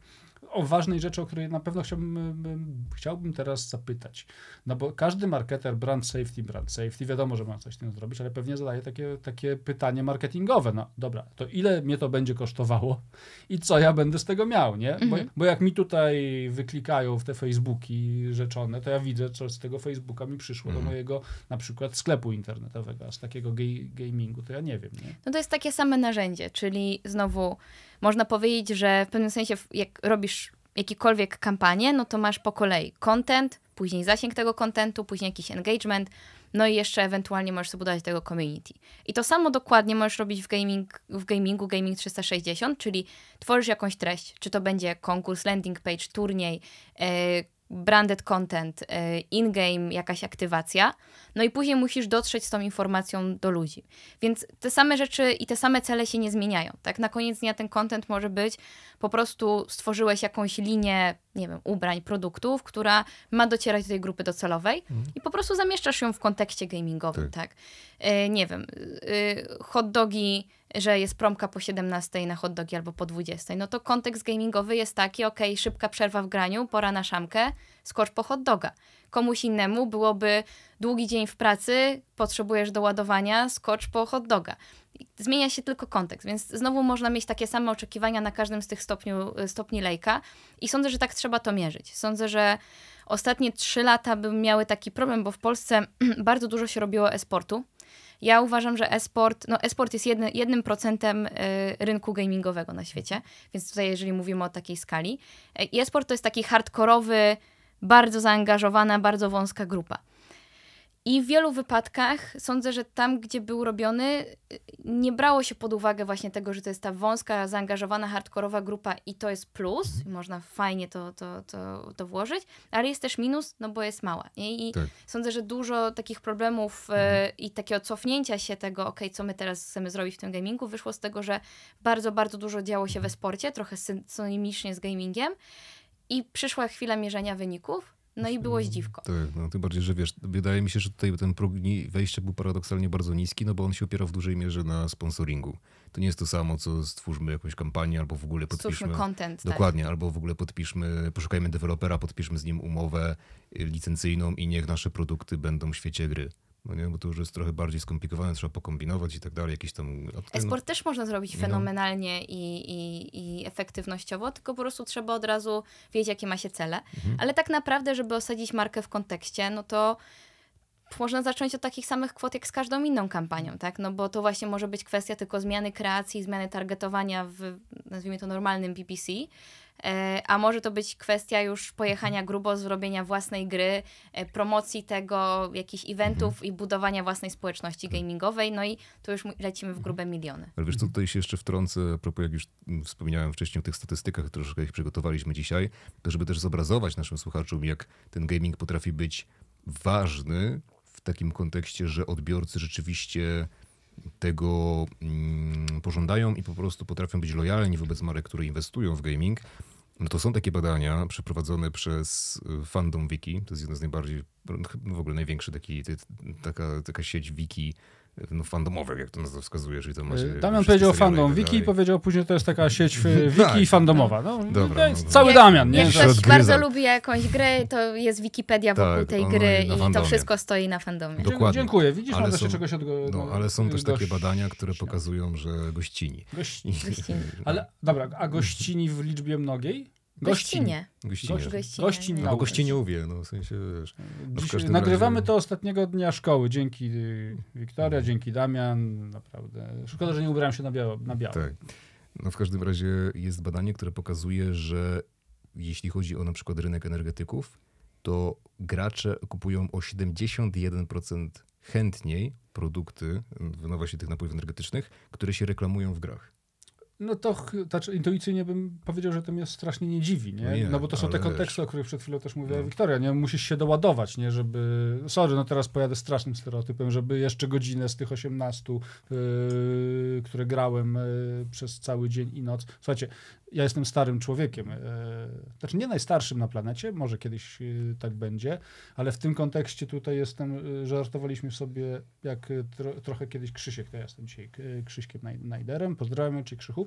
o ważnej rzeczy, o której na pewno chciałbym, chciałbym teraz zapytać. No bo każdy marketer, brand safety, brand safety, wiadomo, może mam coś z tym zrobić, ale pewnie zadaję takie, takie pytanie marketingowe. No dobra, to ile mnie to będzie kosztowało i co ja będę z tego miał, nie? Bo, mm-hmm. bo jak mi tutaj wyklikają w te Facebooki rzeczone, to ja widzę, co z tego Facebooka mi przyszło mm-hmm. do mojego na przykład sklepu internetowego, a z takiego ge- gamingu, to ja nie wiem. Nie? No to jest takie same narzędzie, czyli znowu można powiedzieć, że w pewnym sensie jak robisz jakikolwiek kampanię, no to masz po kolei content, później zasięg tego contentu, później jakiś engagement, no i jeszcze ewentualnie możesz sobie budować tego community. I to samo dokładnie możesz robić w, gaming, w gamingu Gaming trzysta sześćdziesiąt, czyli tworzysz jakąś treść, czy to będzie konkurs, landing page, turniej, yy, branded content, yy, in-game, jakaś aktywacja, no i później musisz dotrzeć z tą informacją do ludzi. Więc te same rzeczy i te same cele się nie zmieniają, tak? Na koniec dnia ten content może być, po prostu stworzyłeś jakąś linię, nie wiem, ubrań, produktów, która ma docierać do tej grupy docelowej mhm. i po prostu zamieszczasz ją w kontekście gamingowym, tak? tak? Yy, nie wiem, yy, hot dogi, że jest promka po siedemnastej na hot dogi albo po dwudziestej, no to kontekst gamingowy jest taki, okej, okay, szybka przerwa w graniu, pora na szamkę, skocz po hot doga. Komuś innemu byłoby długi dzień w pracy, potrzebujesz doładowania, skocz po hot doga. Zmienia się tylko kontekst, więc znowu można mieć takie same oczekiwania na każdym z tych stopniu, stopni lejka i sądzę, że tak trzeba to mierzyć. Sądzę, że ostatnie trzy lata by miały taki problem, bo w Polsce bardzo dużo się robiło e-sportu. Ja uważam, że e-sport, no e-sport jest jednym, jednym procentem rynku gamingowego na świecie, więc tutaj jeżeli mówimy o takiej skali, e-sport to jest taki hardkorowy, bardzo zaangażowana, bardzo wąska grupa. I w wielu wypadkach sądzę, że tam, gdzie był robiony, nie brało się pod uwagę właśnie tego, że to jest ta wąska, zaangażowana, hardkorowa grupa i to jest plus, można fajnie to, to, to, to włożyć, ale jest też minus, no bo jest mała. I, i tak. sądzę, że dużo takich problemów mhm. y, i takiego cofnięcia się tego, okej, okay, co my teraz chcemy zrobić w tym gamingu, wyszło z tego, że bardzo, bardzo dużo działo się we sporcie, trochę synonimicznie z gamingiem i przyszła chwila mierzenia wyników. No i było zdziwko. Tak, no tym bardziej, że wiesz, wydaje mi się, że tutaj ten próg wejścia był paradoksalnie bardzo niski, no bo on się opiera w dużej mierze na sponsoringu. To nie jest to samo, co stwórzmy jakąś kampanię, albo w ogóle podpiszmy... Stwórzmy content. Dokładnie, tak. albo w ogóle podpiszmy, poszukajmy dewelopera, podpiszmy z nim umowę licencyjną i niech nasze produkty będą w świecie gry. No nie, bo to już jest trochę bardziej skomplikowane, trzeba pokombinować i tak dalej. Jakiś tam... E-sport też można zrobić fenomenalnie no. i, i, i efektywnościowo, tylko po prostu trzeba od razu wiedzieć, jakie ma się cele. Mhm. Ale tak naprawdę, żeby osadzić markę w kontekście, no to można zacząć od takich samych kwot jak z każdą inną kampanią, tak? No bo to właśnie może być kwestia tylko zmiany kreacji, zmiany targetowania w, nazwijmy to, normalnym B B C, a może to być kwestia już pojechania grubo, zrobienia własnej gry, promocji tego, jakichś eventów mhm. i budowania własnej społeczności gamingowej, no i tu już lecimy w grube miliony. Ale wiesz, tutaj się jeszcze wtrącę, a propos, jak już wspomniałem wcześniej o tych statystykach, troszkę ich przygotowaliśmy dzisiaj, to żeby też zobrazować naszym słuchaczom, jak ten gaming potrafi być ważny w takim kontekście, że odbiorcy rzeczywiście tego mm, pożądają i po prostu potrafią być lojalni wobec marek, które inwestują w gaming. No to są takie badania przeprowadzone przez fandom wiki. To jest jedna z najbardziej, no w ogóle największy taki, ty, taka, taka sieć wiki no fandomowych, jak to nazwa wskazuje. Czyli tam macie Damian powiedział fandom i wiki i powiedział później, to jest taka sieć wiki tak, fandomowa. No, dobra, no, cały jak, Damian. Nie? Jak ktoś bardzo lubi jakąś grę, to jest Wikipedia wokół tak, tej gry i fandomie. To wszystko stoi na fandomie. Dokładnie. Dziękuję. Widzisz, ale są, czegoś od, no, ale są też gości... takie badania, które pokazują, że gościni. Gościni. gościni. Ale dobra, a gościni w liczbie mnogiej? Gościnie. Gościnie. Gościnie. Gościnie. No, gościniówie, no w sensie wiesz. No, w nagrywamy razie... to ostatniego dnia szkoły. Dzięki Wiktoria, no. dzięki Damian. Naprawdę. Szkoda, że nie ubrałem się na biało. Na biało. Tak. No w każdym razie jest badanie, które pokazuje, że jeśli chodzi o na przykład rynek energetyków, to gracze kupują o siedemdziesiąt jeden procent chętniej produkty, no właśnie tych napojów energetycznych, które się reklamują w grach. No to znaczy, intuicyjnie bym powiedział, że to mnie strasznie nie dziwi, nie? nie no bo to są te konteksty, wiesz. O których przed chwilą też mówiła no. Wiktoria, nie? Musisz się doładować, nie? Żeby... Sorry, no teraz pojadę strasznym stereotypem, żeby jeszcze godzinę z tych osiemnastu, yy, które grałem yy, przez cały dzień i noc. Słuchajcie, ja jestem starym człowiekiem. Yy, znaczy nie najstarszym na planecie, może kiedyś yy, tak będzie, ale w tym kontekście tutaj jestem, yy, żartowaliśmy sobie, jak tro, trochę kiedyś Krzysiek, to ja jestem dzisiaj yy, Krzyśkiem Naj, Najderem, pozdrawiam cię Krzychu.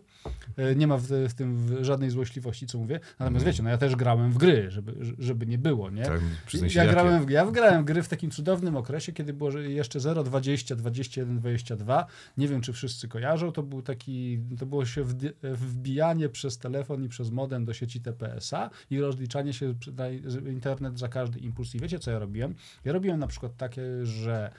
Nie ma w, w tym żadnej złośliwości, co mówię. Natomiast wiecie, no ja też grałem w gry, żeby, żeby nie było, nie? Tak, przyznaj się, ja grałem w, ja grałem w gry w takim cudownym okresie, kiedy było jeszcze zero dwadzieścia, dwadzieścia jeden, dwadzieścia dwa. Nie wiem, czy wszyscy kojarzą. To był taki, to było się wbijanie przez telefon i przez modem do sieci T P S a i rozliczanie się na internet za każdy impuls. I wiecie, co ja robiłem? Ja robiłem na przykład takie, że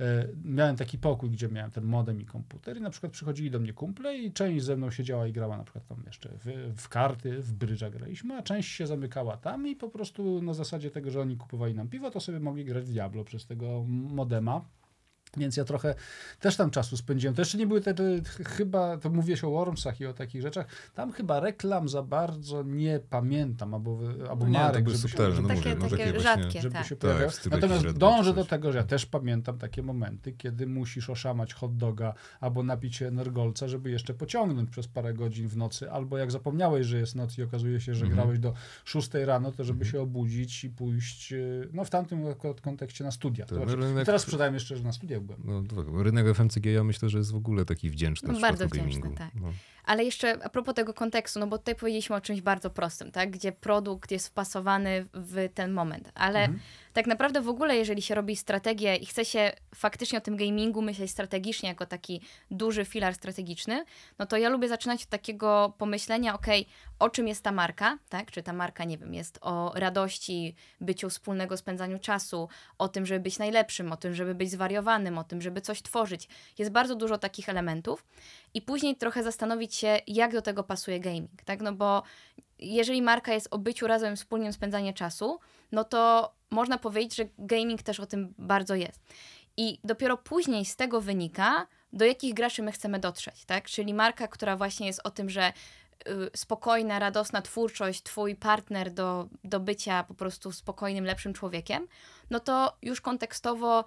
e, miałem taki pokój, gdzie miałem ten modem i komputer i na przykład przychodzili do mnie kumple i część ze mną siedziała i grała na przykład tam jeszcze w, w karty, w brydża graliśmy, a część się zamykała tam i po prostu na zasadzie tego, że oni kupowali nam piwo, to sobie mogli grać w Diablo przez tego modema. Więc ja trochę też tam czasu spędziłem. To jeszcze nie były te, te chyba, to mówiłeś o Wormsach i o takich rzeczach, tam chyba reklam za bardzo nie pamiętam, albo, albo no nie, marek, żeby się, no takie, mówię, takie no rzadkie, żeby tak. się tak, natomiast rzadko, dążę do tego, że ja też pamiętam takie momenty, kiedy musisz oszamać hot doga, albo napić się energolca, żeby jeszcze pociągnąć przez parę godzin w nocy, albo jak zapomniałeś, że jest noc i okazuje się, że mhm. grałeś do szóstej rano, to żeby mhm. się obudzić i pójść, no w tamtym kontekście na studia. To to rynek... Teraz sprzedałem jeszcze, że na studia. No, rynek F M C G ja myślę, że jest w ogóle taki wdzięczny. No, bardzo wdzięczny, tak. No. Ale jeszcze a propos tego kontekstu, no bo tutaj powiedzieliśmy o czymś bardzo prostym, tak? Gdzie produkt jest wpasowany w ten moment. Ale mhm. tak naprawdę w ogóle, jeżeli się robi strategię i chce się faktycznie o tym gamingu myśleć strategicznie, jako taki duży filar strategiczny, no to ja lubię zaczynać od takiego pomyślenia, okej, okay, o czym jest ta marka, tak? Czy ta marka, nie wiem, jest o radości, byciu wspólnego, spędzaniu czasu, o tym, żeby być najlepszym, o tym, żeby być zwariowanym, o tym, żeby coś tworzyć. Jest bardzo dużo takich elementów. I później trochę zastanowić się, jak do tego pasuje gaming, tak? No bo jeżeli marka jest o byciu razem, wspólnym spędzaniu czasu, no to można powiedzieć, że gaming też o tym bardzo jest. I dopiero później z tego wynika, do jakich graczy my chcemy dotrzeć, tak? Czyli marka, która właśnie jest o tym, że spokojna, radosna twórczość, twój partner do, do bycia po prostu spokojnym, lepszym człowiekiem, no to już kontekstowo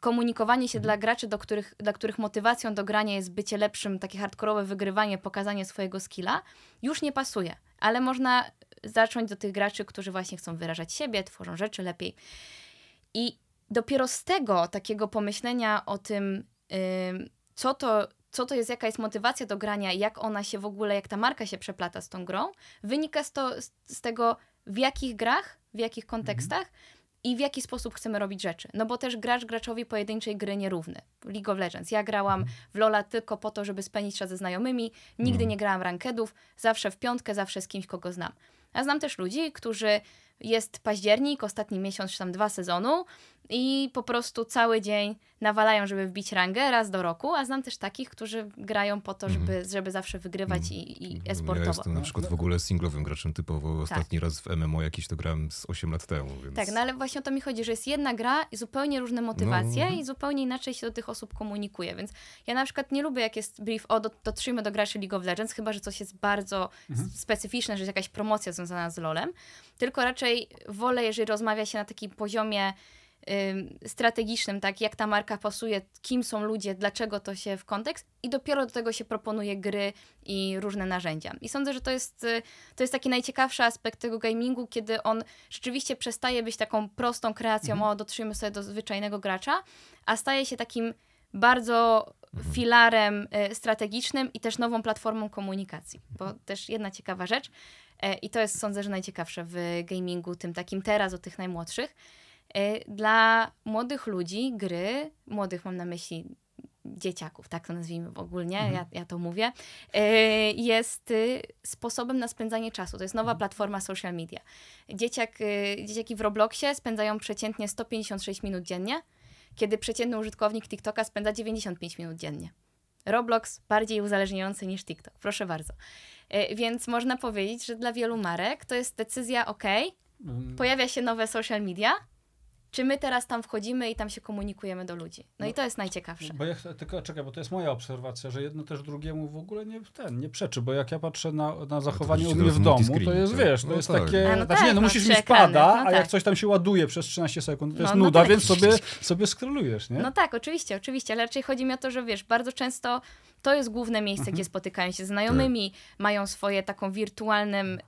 komunikowanie się dla graczy, do których, dla których motywacją do grania jest bycie lepszym, takie hardkorowe wygrywanie, pokazanie swojego skilla, już nie pasuje. Ale można zacząć do tych graczy, którzy właśnie chcą wyrażać siebie, tworzą rzeczy lepiej. I dopiero z tego takiego pomyślenia o tym, yy, co to co to jest, jaka jest motywacja do grania, jak ona się w ogóle, jak ta marka się przeplata z tą grą, wynika z, to, z tego, w jakich grach, w jakich kontekstach, mhm. i w jaki sposób chcemy robić rzeczy. No bo też gracz graczowi pojedynczej gry nierówny. League of Legends. Ja grałam w Lola tylko po to, żeby spędzić czas ze znajomymi. Nigdy nie grałam rankedów. Zawsze w piątkę, zawsze z kimś, kogo znam. A znam też ludzi, którzy... Jest październik, ostatni miesiąc, czy tam dwa sezonu i po prostu cały dzień nawalają, żeby wbić rangę raz do roku, a znam też takich, którzy grają po to, żeby, żeby zawsze wygrywać i, i e-sportowo. Ja jestem na przykład w ogóle singlowym graczem typowo. Ostatni tak. raz w M M O jakiś to grałem z osiem lat temu. Więc... Tak, no ale właśnie o to mi chodzi, że jest jedna gra i zupełnie różne motywacje no. i zupełnie inaczej się do tych osób komunikuje, więc ja na przykład nie lubię, jak jest brief, o dotrzyjmy do graczy League of Legends, chyba że coś jest bardzo mhm. specyficzne, że jest jakaś promocja związana z LoLem, tylko raczej wolę, jeżeli rozmawia się na takim poziomie y, strategicznym, tak jak ta marka pasuje, kim są ludzie, dlaczego to się w kontekst i dopiero do tego się proponuje gry i różne narzędzia. I sądzę, że to jest, y, to jest taki najciekawszy aspekt tego gamingu, kiedy on rzeczywiście przestaje być taką prostą kreacją, mhm. o dotrzyjmy sobie do zwyczajnego gracza, a staje się takim bardzo filarem y, strategicznym i też nową platformą komunikacji, bo też jedna ciekawa rzecz, i to jest, sądzę, że najciekawsze w gamingu, tym takim teraz o tych najmłodszych. Dla młodych ludzi gry, młodych mam na myśli dzieciaków, tak to nazwijmy ogólnie, mhm. ja, ja to mówię, jest sposobem na spędzanie czasu. To jest nowa platforma social media. Dzieciak, dzieciaki w Robloxie spędzają przeciętnie sto pięćdziesiąt sześć minut dziennie, kiedy przeciętny użytkownik TikToka spędza dziewięćdziesiąt pięć minut dziennie. Roblox bardziej uzależniający niż TikTok, proszę bardzo. Więc można powiedzieć, że dla wielu marek to jest decyzja, ok, pojawia się nowe social media, czy my teraz tam wchodzimy i tam się komunikujemy do ludzi. No, no i to jest najciekawsze. Bo ja tylko czekaj, bo to jest moja obserwacja, że jedno też drugiemu w ogóle nie, ten, nie przeczy, bo jak ja patrzę na, na zachowanie u mnie w domu, to jest, tak? wiesz, to no jest tak. takie... A no znaczy, tak, nie, no musisz mieć pada, no a tak. jak coś tam się ładuje przez trzynaście sekund, to no, jest no nuda, tak. więc sobie, sobie skrolujesz, nie? No tak, oczywiście, oczywiście, ale raczej chodzi mi o to, że wiesz, bardzo często to jest główne miejsce, mhm. gdzie spotykają się z znajomymi, tak. mają swoje taką wirtualnym...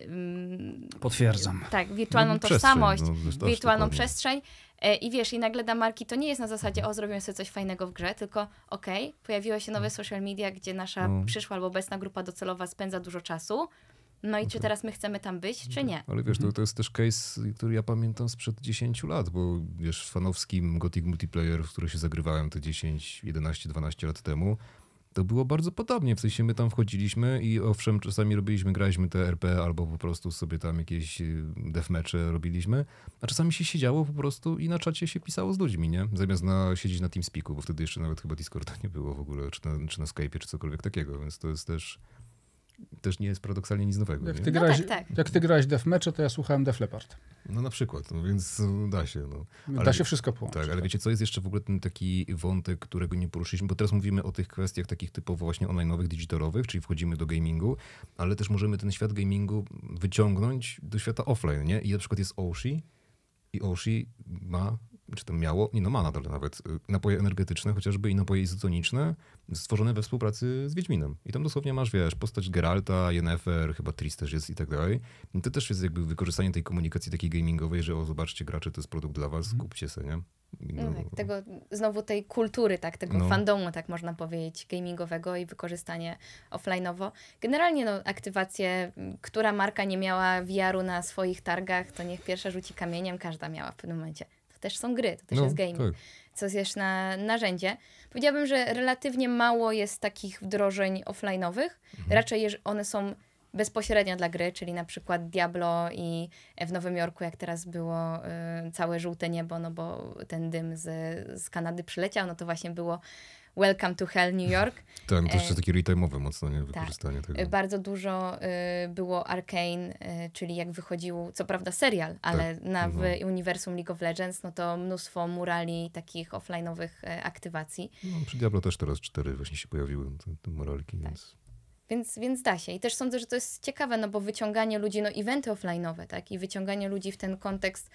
Yy, Potwierdzam. Tak, wirtualną no, tożsamość, no, wirtualną przestrzeń i wiesz, i nagle dla marki to nie jest na zasadzie, o zrobimy sobie coś fajnego w grze, tylko okej, okay, pojawiło się nowe social media, gdzie nasza no. przyszła albo obecna grupa docelowa spędza dużo czasu, no i okay. czy teraz my chcemy tam być, czy nie? Ale wiesz, to, to jest też case, który ja pamiętam sprzed dziesięciu lat, bo wiesz, w fanowskim Gothic Multiplayer, w który się zagrywałem te dziesięć, jedenaście, dwanaście lat temu, to było bardzo podobnie, w sensie my tam wchodziliśmy i owszem, czasami robiliśmy, graliśmy te R P albo po prostu sobie tam jakieś deathmatche robiliśmy, a czasami się siedziało po prostu i na czacie się pisało z ludźmi, nie? Zamiast na, siedzieć na TeamSpeaku, bo wtedy jeszcze nawet chyba Discorda nie było w ogóle, czy na, czy na Skype'ie, czy cokolwiek takiego, więc to jest też... Też nie jest paradoksalnie nic nowego. Jak ty, grałeś, no tak, tak. jak ty grałeś deathmatche, to ja słuchałem Def Leppard. No na przykład, no więc da się. No. Ale, da się wszystko połączyć. Tak, ale wiecie, co jest jeszcze w ogóle ten taki wątek, którego nie poruszyliśmy, bo teraz mówimy o tych kwestiach takich typowo właśnie online'owych, digitalowych, czyli wchodzimy do gamingu, ale też możemy ten świat gamingu wyciągnąć do świata offline, nie? I na przykład jest Oshi i Oshi ma... czy tam miało, nie no ma nadal nawet, napoje energetyczne chociażby i napoje izotoniczne stworzone we współpracy z Wiedźminem. I tam dosłownie masz, wiesz, postać Geralta, Yennefer, chyba Triss też jest i tak dalej. I to też jest jakby wykorzystanie tej komunikacji takiej gamingowej, że o, zobaczcie gracze, to jest produkt dla was, kupcie se, nie? No, no, tak, tego, znowu tej kultury, tak, tego no. fandomu, tak można powiedzieć, gamingowego i wykorzystanie offline'owo. Generalnie no, aktywacje, która marka nie miała V R-u na swoich targach, to niech pierwsza rzuci kamieniem, każda miała w pewnym momencie. Też są gry, to też no, jest gaming, tak. co jest jeszcze na narzędzie. Powiedziałabym, że relatywnie mało jest takich wdrożeń offline'owych. Mhm. Raczej one są bezpośrednio dla gry, czyli na przykład Diablo i w Nowym Jorku, jak teraz było y, całe żółte niebo, no bo ten dym z, z Kanady przyleciał, no to właśnie było Welcome to Hell New York. Tak, to jeszcze takie real-time'owe mocno nie, wykorzystanie tak. tego. Bardzo dużo y, było Arcane, y, czyli jak wychodził, co prawda serial, ale tak. na, w no. uniwersum League of Legends, no to mnóstwo murali takich offline'owych y, aktywacji. No, przy Diablo też teraz cztery właśnie się pojawiły te, te muralki, tak. więc... Więc, więc da się. I też sądzę, że to jest ciekawe, no bo wyciąganie ludzi, no eventy offline'owe, tak, i wyciąganie ludzi w ten kontekst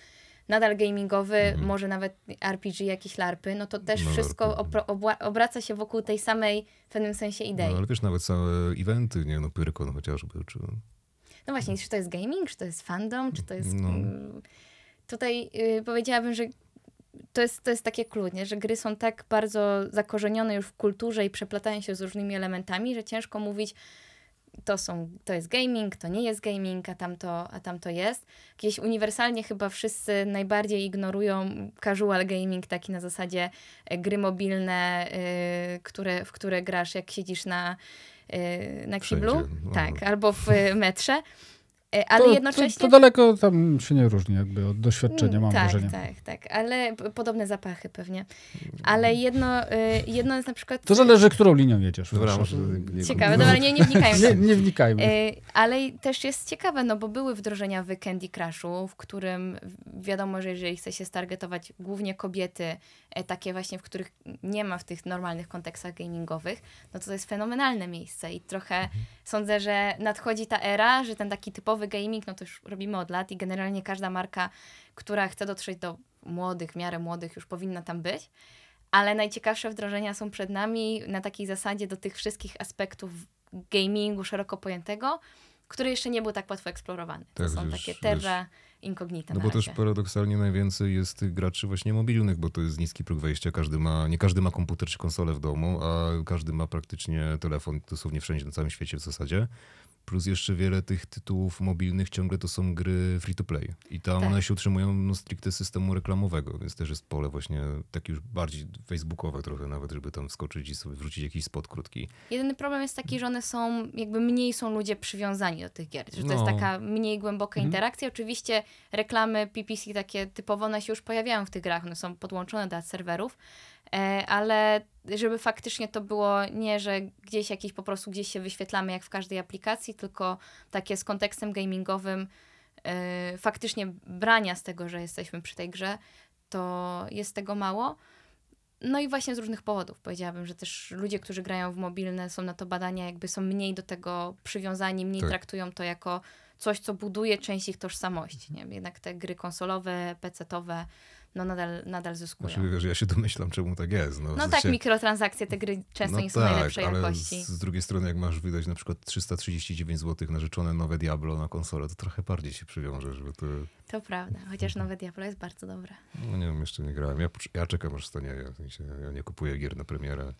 nadal gamingowy, mm. może nawet R P G, jakieś larpy, no to też no, wszystko opro, obła, obraca się wokół tej samej, w pewnym sensie idei. No ale wiesz, nawet całe eventy, nie no, Pyrko no, chociażby, czy... No właśnie, czy to jest gaming, czy to jest fandom, czy to jest... No. Tutaj y, powiedziałabym, że to jest, to jest takie clue, nie? Że gry są tak bardzo zakorzenione już w kulturze i przeplatają się z różnymi elementami, że ciężko mówić, to są, to jest gaming, to nie jest gaming, a tamto, a tamto jest. Jakieś uniwersalnie chyba wszyscy najbardziej ignorują casual gaming, taki na zasadzie gry mobilne, yy, które, w które grasz, jak siedzisz na, yy, na kiblu. No. Tak, albo w metrze. Ale to, jednocześnie... to, to daleko tam się nie różni jakby od doświadczenia, mam tak, wrażenie. Tak, tak, tak, ale podobne zapachy pewnie. Ale jedno, jedno jest na przykład... To zależy, którą linią jedziesz. Dobra, może... Ciekawe, dobra, nie, nie wnikajmy. nie, nie wnikajmy. Ale też jest ciekawe, no bo były wdrożenia w Candy Crushu, w którym wiadomo, że jeżeli chce się stargetować głównie kobiety, takie właśnie, w których nie ma w tych normalnych kontekstach gamingowych, no to to jest fenomenalne miejsce i trochę mhm. sądzę, że nadchodzi ta era, że ten taki typowy gaming, no to już robimy od lat i generalnie każda marka, która chce dotrzeć do młodych, w miarę młodych, już powinna tam być, ale najciekawsze wdrożenia są przed nami na takiej zasadzie do tych wszystkich aspektów gamingu szeroko pojętego, który jeszcze nie był tak łatwo eksplorowany. To tak, są wiesz, takie terra incognita. No bo też paradoksalnie najwięcej jest tych graczy właśnie mobilnych, bo to jest niski próg wejścia. Każdy ma, nie każdy ma komputer czy konsolę w domu, a każdy ma praktycznie telefon, dosłownie wszędzie na całym świecie w zasadzie. Plus jeszcze wiele tych tytułów mobilnych ciągle to są gry free to play. I tam tak. one się utrzymują no, stricte systemu reklamowego, więc też jest pole właśnie takie już bardziej facebookowe trochę nawet, żeby tam wskoczyć i sobie wrzucić jakiś spot krótki. Jedyny problem jest taki, że one są, jakby mniej są ludzie przywiązani do tych gier. Że to no. jest taka mniej głęboka interakcja. Mhm. Oczywiście reklamy P P C takie typowo, one się już pojawiają w tych grach, one są podłączone do serwerów, ale żeby faktycznie to było nie, że gdzieś jakiś po prostu gdzieś się wyświetlamy jak w każdej aplikacji, tylko takie z kontekstem gamingowym yy, faktycznie brania z tego, że jesteśmy przy tej grze, to jest tego mało. No i właśnie z różnych powodów powiedziałabym, że też ludzie, którzy grają w mobilne, są na to badania, jakby są mniej do tego przywiązani, mniej tak. traktują to jako coś, co buduje część ich tożsamości. Nie? Jednak te gry konsolowe, pecetowe, no nadal, nadal zyskują. Znaczy, wiesz, ja się domyślam, czemu tak jest. No, no w sensie... tak, mikrotransakcje, te gry często no nie są tak, najlepszej ale jakości. Z drugiej strony, jak masz wydać na przykład trzysta trzydzieści dziewięć złotych na rzeczone nowe Diablo na konsolę, to trochę bardziej się przywiążesz. Że to... to prawda, chociaż nowe Diablo jest bardzo dobre. No nie wiem, jeszcze nie grałem. Ja, ja czekam, aż stanie. Ja, się, ja nie kupuję gier na premierę.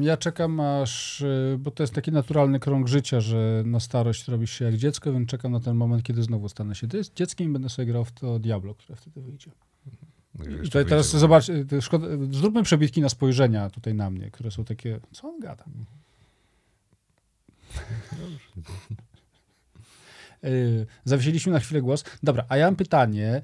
Ja czekam aż, bo to jest taki naturalny krąg życia, że na starość robisz się jak dziecko, więc czekam na ten moment, kiedy znowu stanę się dzieckiem i będę sobie grał w to Diablo, które wtedy wyjdzie. No i I teraz zobacz, szkoda, zróbmy przebitki na spojrzenia tutaj na mnie, które są takie, co on gada? Zawiesiliśmy na chwilę głos. Dobra, a ja mam pytanie.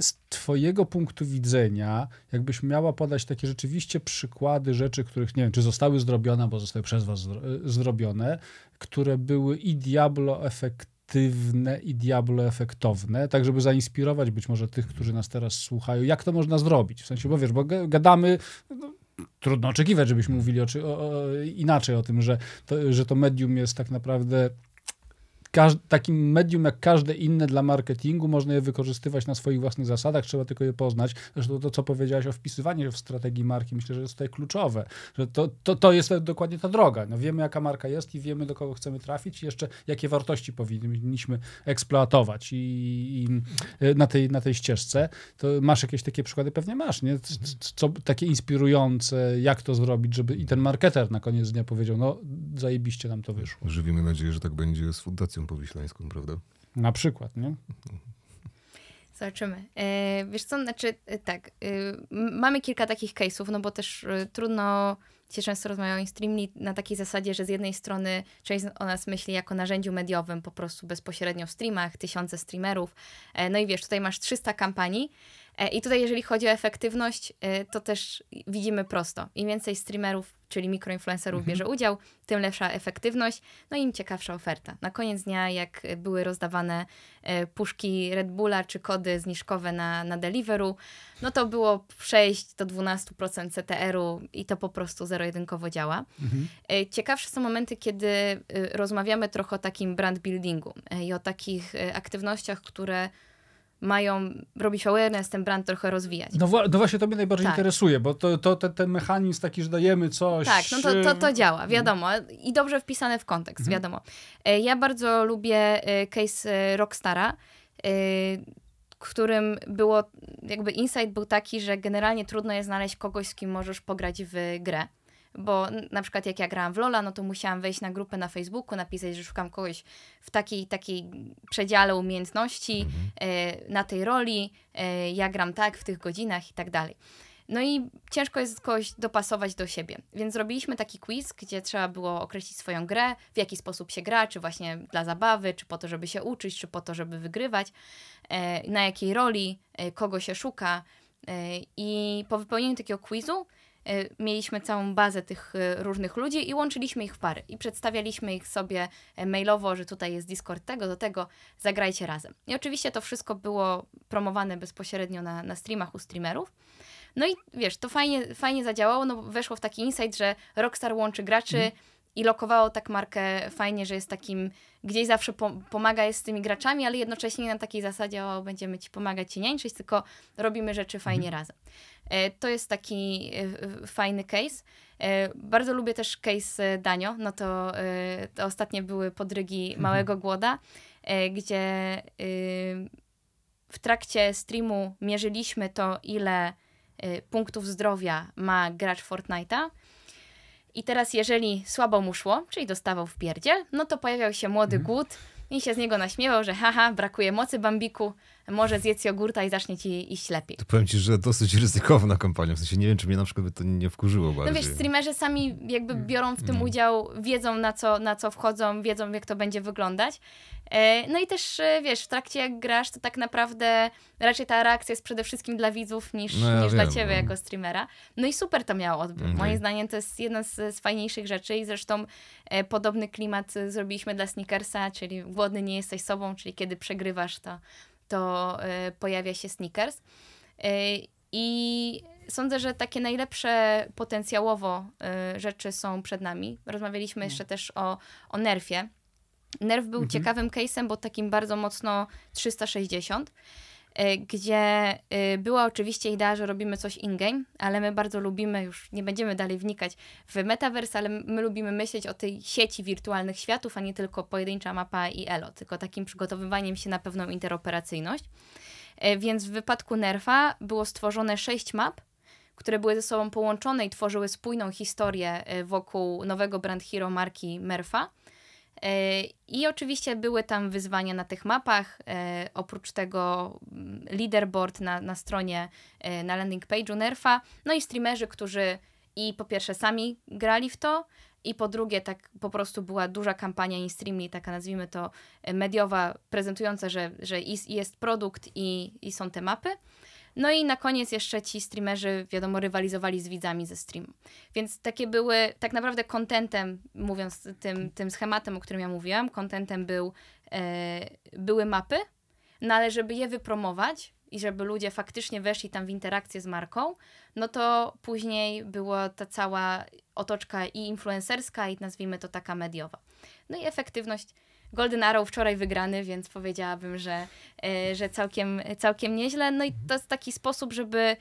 Z twojego punktu widzenia, jakbyś miała podać takie rzeczywiście przykłady rzeczy, których nie wiem, czy zostały zrobione, bo zostały przez was zrobione, które były i Diablo efektywne, i Diablo efektowne, tak żeby zainspirować być może tych, którzy nas teraz słuchają, jak to można zrobić. W sensie, bo wiesz, bo gadamy, no, trudno oczekiwać, żebyśmy mówili o, o, o, inaczej o tym, że to, że to medium jest tak naprawdę każ, takim medium jak każde inne dla marketingu, można je wykorzystywać na swoich własnych zasadach, trzeba tylko je poznać. Zresztą to, co powiedziałaś o wpisywaniu w strategii marki, myślę, że jest tutaj kluczowe, że to, to, to jest dokładnie ta droga. No, wiemy, jaka marka jest i wiemy, do kogo chcemy trafić i jeszcze jakie wartości powinniśmy eksploatować i, i na, tej, na tej ścieżce. To masz jakieś takie przykłady? Pewnie masz, nie? Co, co, takie inspirujące, jak to zrobić, żeby i ten marketer na koniec dnia powiedział, no zajebiście nam to wyszło. Żywimy nadzieję, że tak będzie z fundacją powiślańską, prawda? Na przykład, nie? Zobaczymy. Yy, wiesz co, znaczy tak, yy, mamy kilka takich case'ów, no bo też yy, trudno się często rozmawiają o Streamly na takiej zasadzie, że z jednej strony część o nas myśli jako narzędziu mediowym, po prostu bezpośrednio w streamach, tysiące streamerów, yy, no i wiesz, tutaj masz trzysta kampanii yy, i tutaj jeżeli chodzi o efektywność, yy, to też widzimy prosto. Im więcej streamerów, czyli mikroinfluencerów mhm. bierze udział, tym lepsza efektywność, no i im ciekawsza oferta. Na koniec dnia, jak były rozdawane puszki Red Bulla czy kody zniżkowe na, na Deliveroo, no to było sześć do dwunastu procent C T R-u i to po prostu zero-jedynkowo działa. Mhm. Ciekawsze są momenty, kiedy rozmawiamy trochę o takim brand buildingu i o takich aktywnościach, które mają robić awareness, ten brand trochę rozwijać. No, no właśnie to mnie najbardziej tak. interesuje, bo to, to ten, ten mechanizm taki, że dajemy coś... Tak, no to, to, to działa, wiadomo. I dobrze wpisane w kontekst, mhm. wiadomo. Ja bardzo lubię case Rockstara, w którym było, jakby insight był taki, że generalnie trudno jest znaleźć kogoś, z kim możesz pograć w grę. bo na przykład jak ja grałam w Lola, no to musiałam wejść na grupę na Facebooku, napisać, że szukam kogoś w takiej, takiej przedziale umiejętności, mhm. na tej roli, ja gram tak, w tych godzinach i tak dalej. No i ciężko jest kogoś dopasować do siebie, więc zrobiliśmy taki quiz, gdzie trzeba było określić swoją grę, w jaki sposób się gra, czy właśnie dla zabawy, czy po to, żeby się uczyć, czy po to, żeby wygrywać, na jakiej roli, kogo się szuka. I po wypełnieniu takiego quizu mieliśmy całą bazę tych różnych ludzi i łączyliśmy ich w pary i przedstawialiśmy ich sobie mailowo, że tutaj jest Discord tego, do tego, zagrajcie razem. I oczywiście to wszystko było promowane bezpośrednio na, na streamach u streamerów. No i wiesz, to fajnie, fajnie zadziałało, no weszło w taki insight, że Rockstar łączy graczy mm. i lokowało tak markę fajnie, że jest takim, gdzieś zawsze pomaga jest z tymi graczami, ale jednocześnie na takiej zasadzie, o, będziemy ci pomagać i niańczyć, tylko robimy rzeczy fajnie mm. razem. E, to jest taki e, fajny case. E, bardzo lubię też case Danio, no to, e, to ostatnie były podrygi mm. Małego Głoda, e, gdzie e, w trakcie streamu mierzyliśmy to, ile punktów zdrowia ma gracz Fortnite'a i teraz jeżeli słabo mu szło, czyli dostawał w pierdziel, no to pojawiał się młody głód i się z niego naśmiewał, że haha, brakuje mocy Bambiku, może zjedz jogurta i zacznie ci iść lepiej. To powiem ci, że dosyć ryzykowna kampania, w sensie nie wiem, czy mnie na przykład by to nie wkurzyło bardziej. No wiesz, streamerzy sami jakby biorą w tym mm. udział, wiedzą na co, na co wchodzą, wiedzą jak to będzie wyglądać. No i też wiesz, w trakcie jak grasz, to tak naprawdę raczej ta reakcja jest przede wszystkim dla widzów niż, no ja niż wiem, dla ciebie no. jako streamera. No i super to miało odbyt. Mm. Moim zdaniem to jest jedna z, z fajniejszych rzeczy i zresztą e, podobny klimat zrobiliśmy dla Snickersa, czyli głodny nie jesteś sobą, czyli kiedy przegrywasz to to y, pojawia się Snickers. Y, I sądzę, że takie najlepsze potencjałowo y, rzeczy są przed nami. Rozmawialiśmy jeszcze też o, o Nerfie. Nerf był mhm. ciekawym case'em, bo takim bardzo mocno trzysta sześćdziesiąt, y, gdzie y, była oczywiście idea, że robimy coś in-game, ale my bardzo lubimy, już nie będziemy dalej wnikać w metaverse, ale my lubimy myśleć o tej sieci wirtualnych światów, a nie tylko pojedyncza mapa i elo, tylko takim przygotowywaniem się na pewną interoperacyjność. Y, więc w wypadku Nerfa było stworzone sześć map, które były ze sobą połączone i tworzyły spójną historię wokół nowego brand hero marki Nerfa. I oczywiście były tam wyzwania na tych mapach, oprócz tego leaderboard na, na stronie, na landing page'u Nerfa, no i streamerzy, którzy i po pierwsze sami grali w to, i po drugie tak po prostu była duża kampania in Streamly, taka nazwijmy to mediowa, prezentująca, że, że jest, jest produkt i, i są te mapy. No i na koniec jeszcze ci streamerzy, wiadomo, rywalizowali z widzami ze streamu. Więc takie były, tak naprawdę kontentem, mówiąc tym, tym schematem, o którym ja mówiłam, kontentem był, e, były mapy, no ale żeby je wypromować i żeby ludzie faktycznie weszli tam w interakcję z marką, no to później była ta cała otoczka i influencerska, i nazwijmy to taka mediowa. No i efektywność. Golden Arrow wczoraj wygrany, więc powiedziałabym, że, że całkiem, całkiem nieźle. No i to jest taki sposób, żeby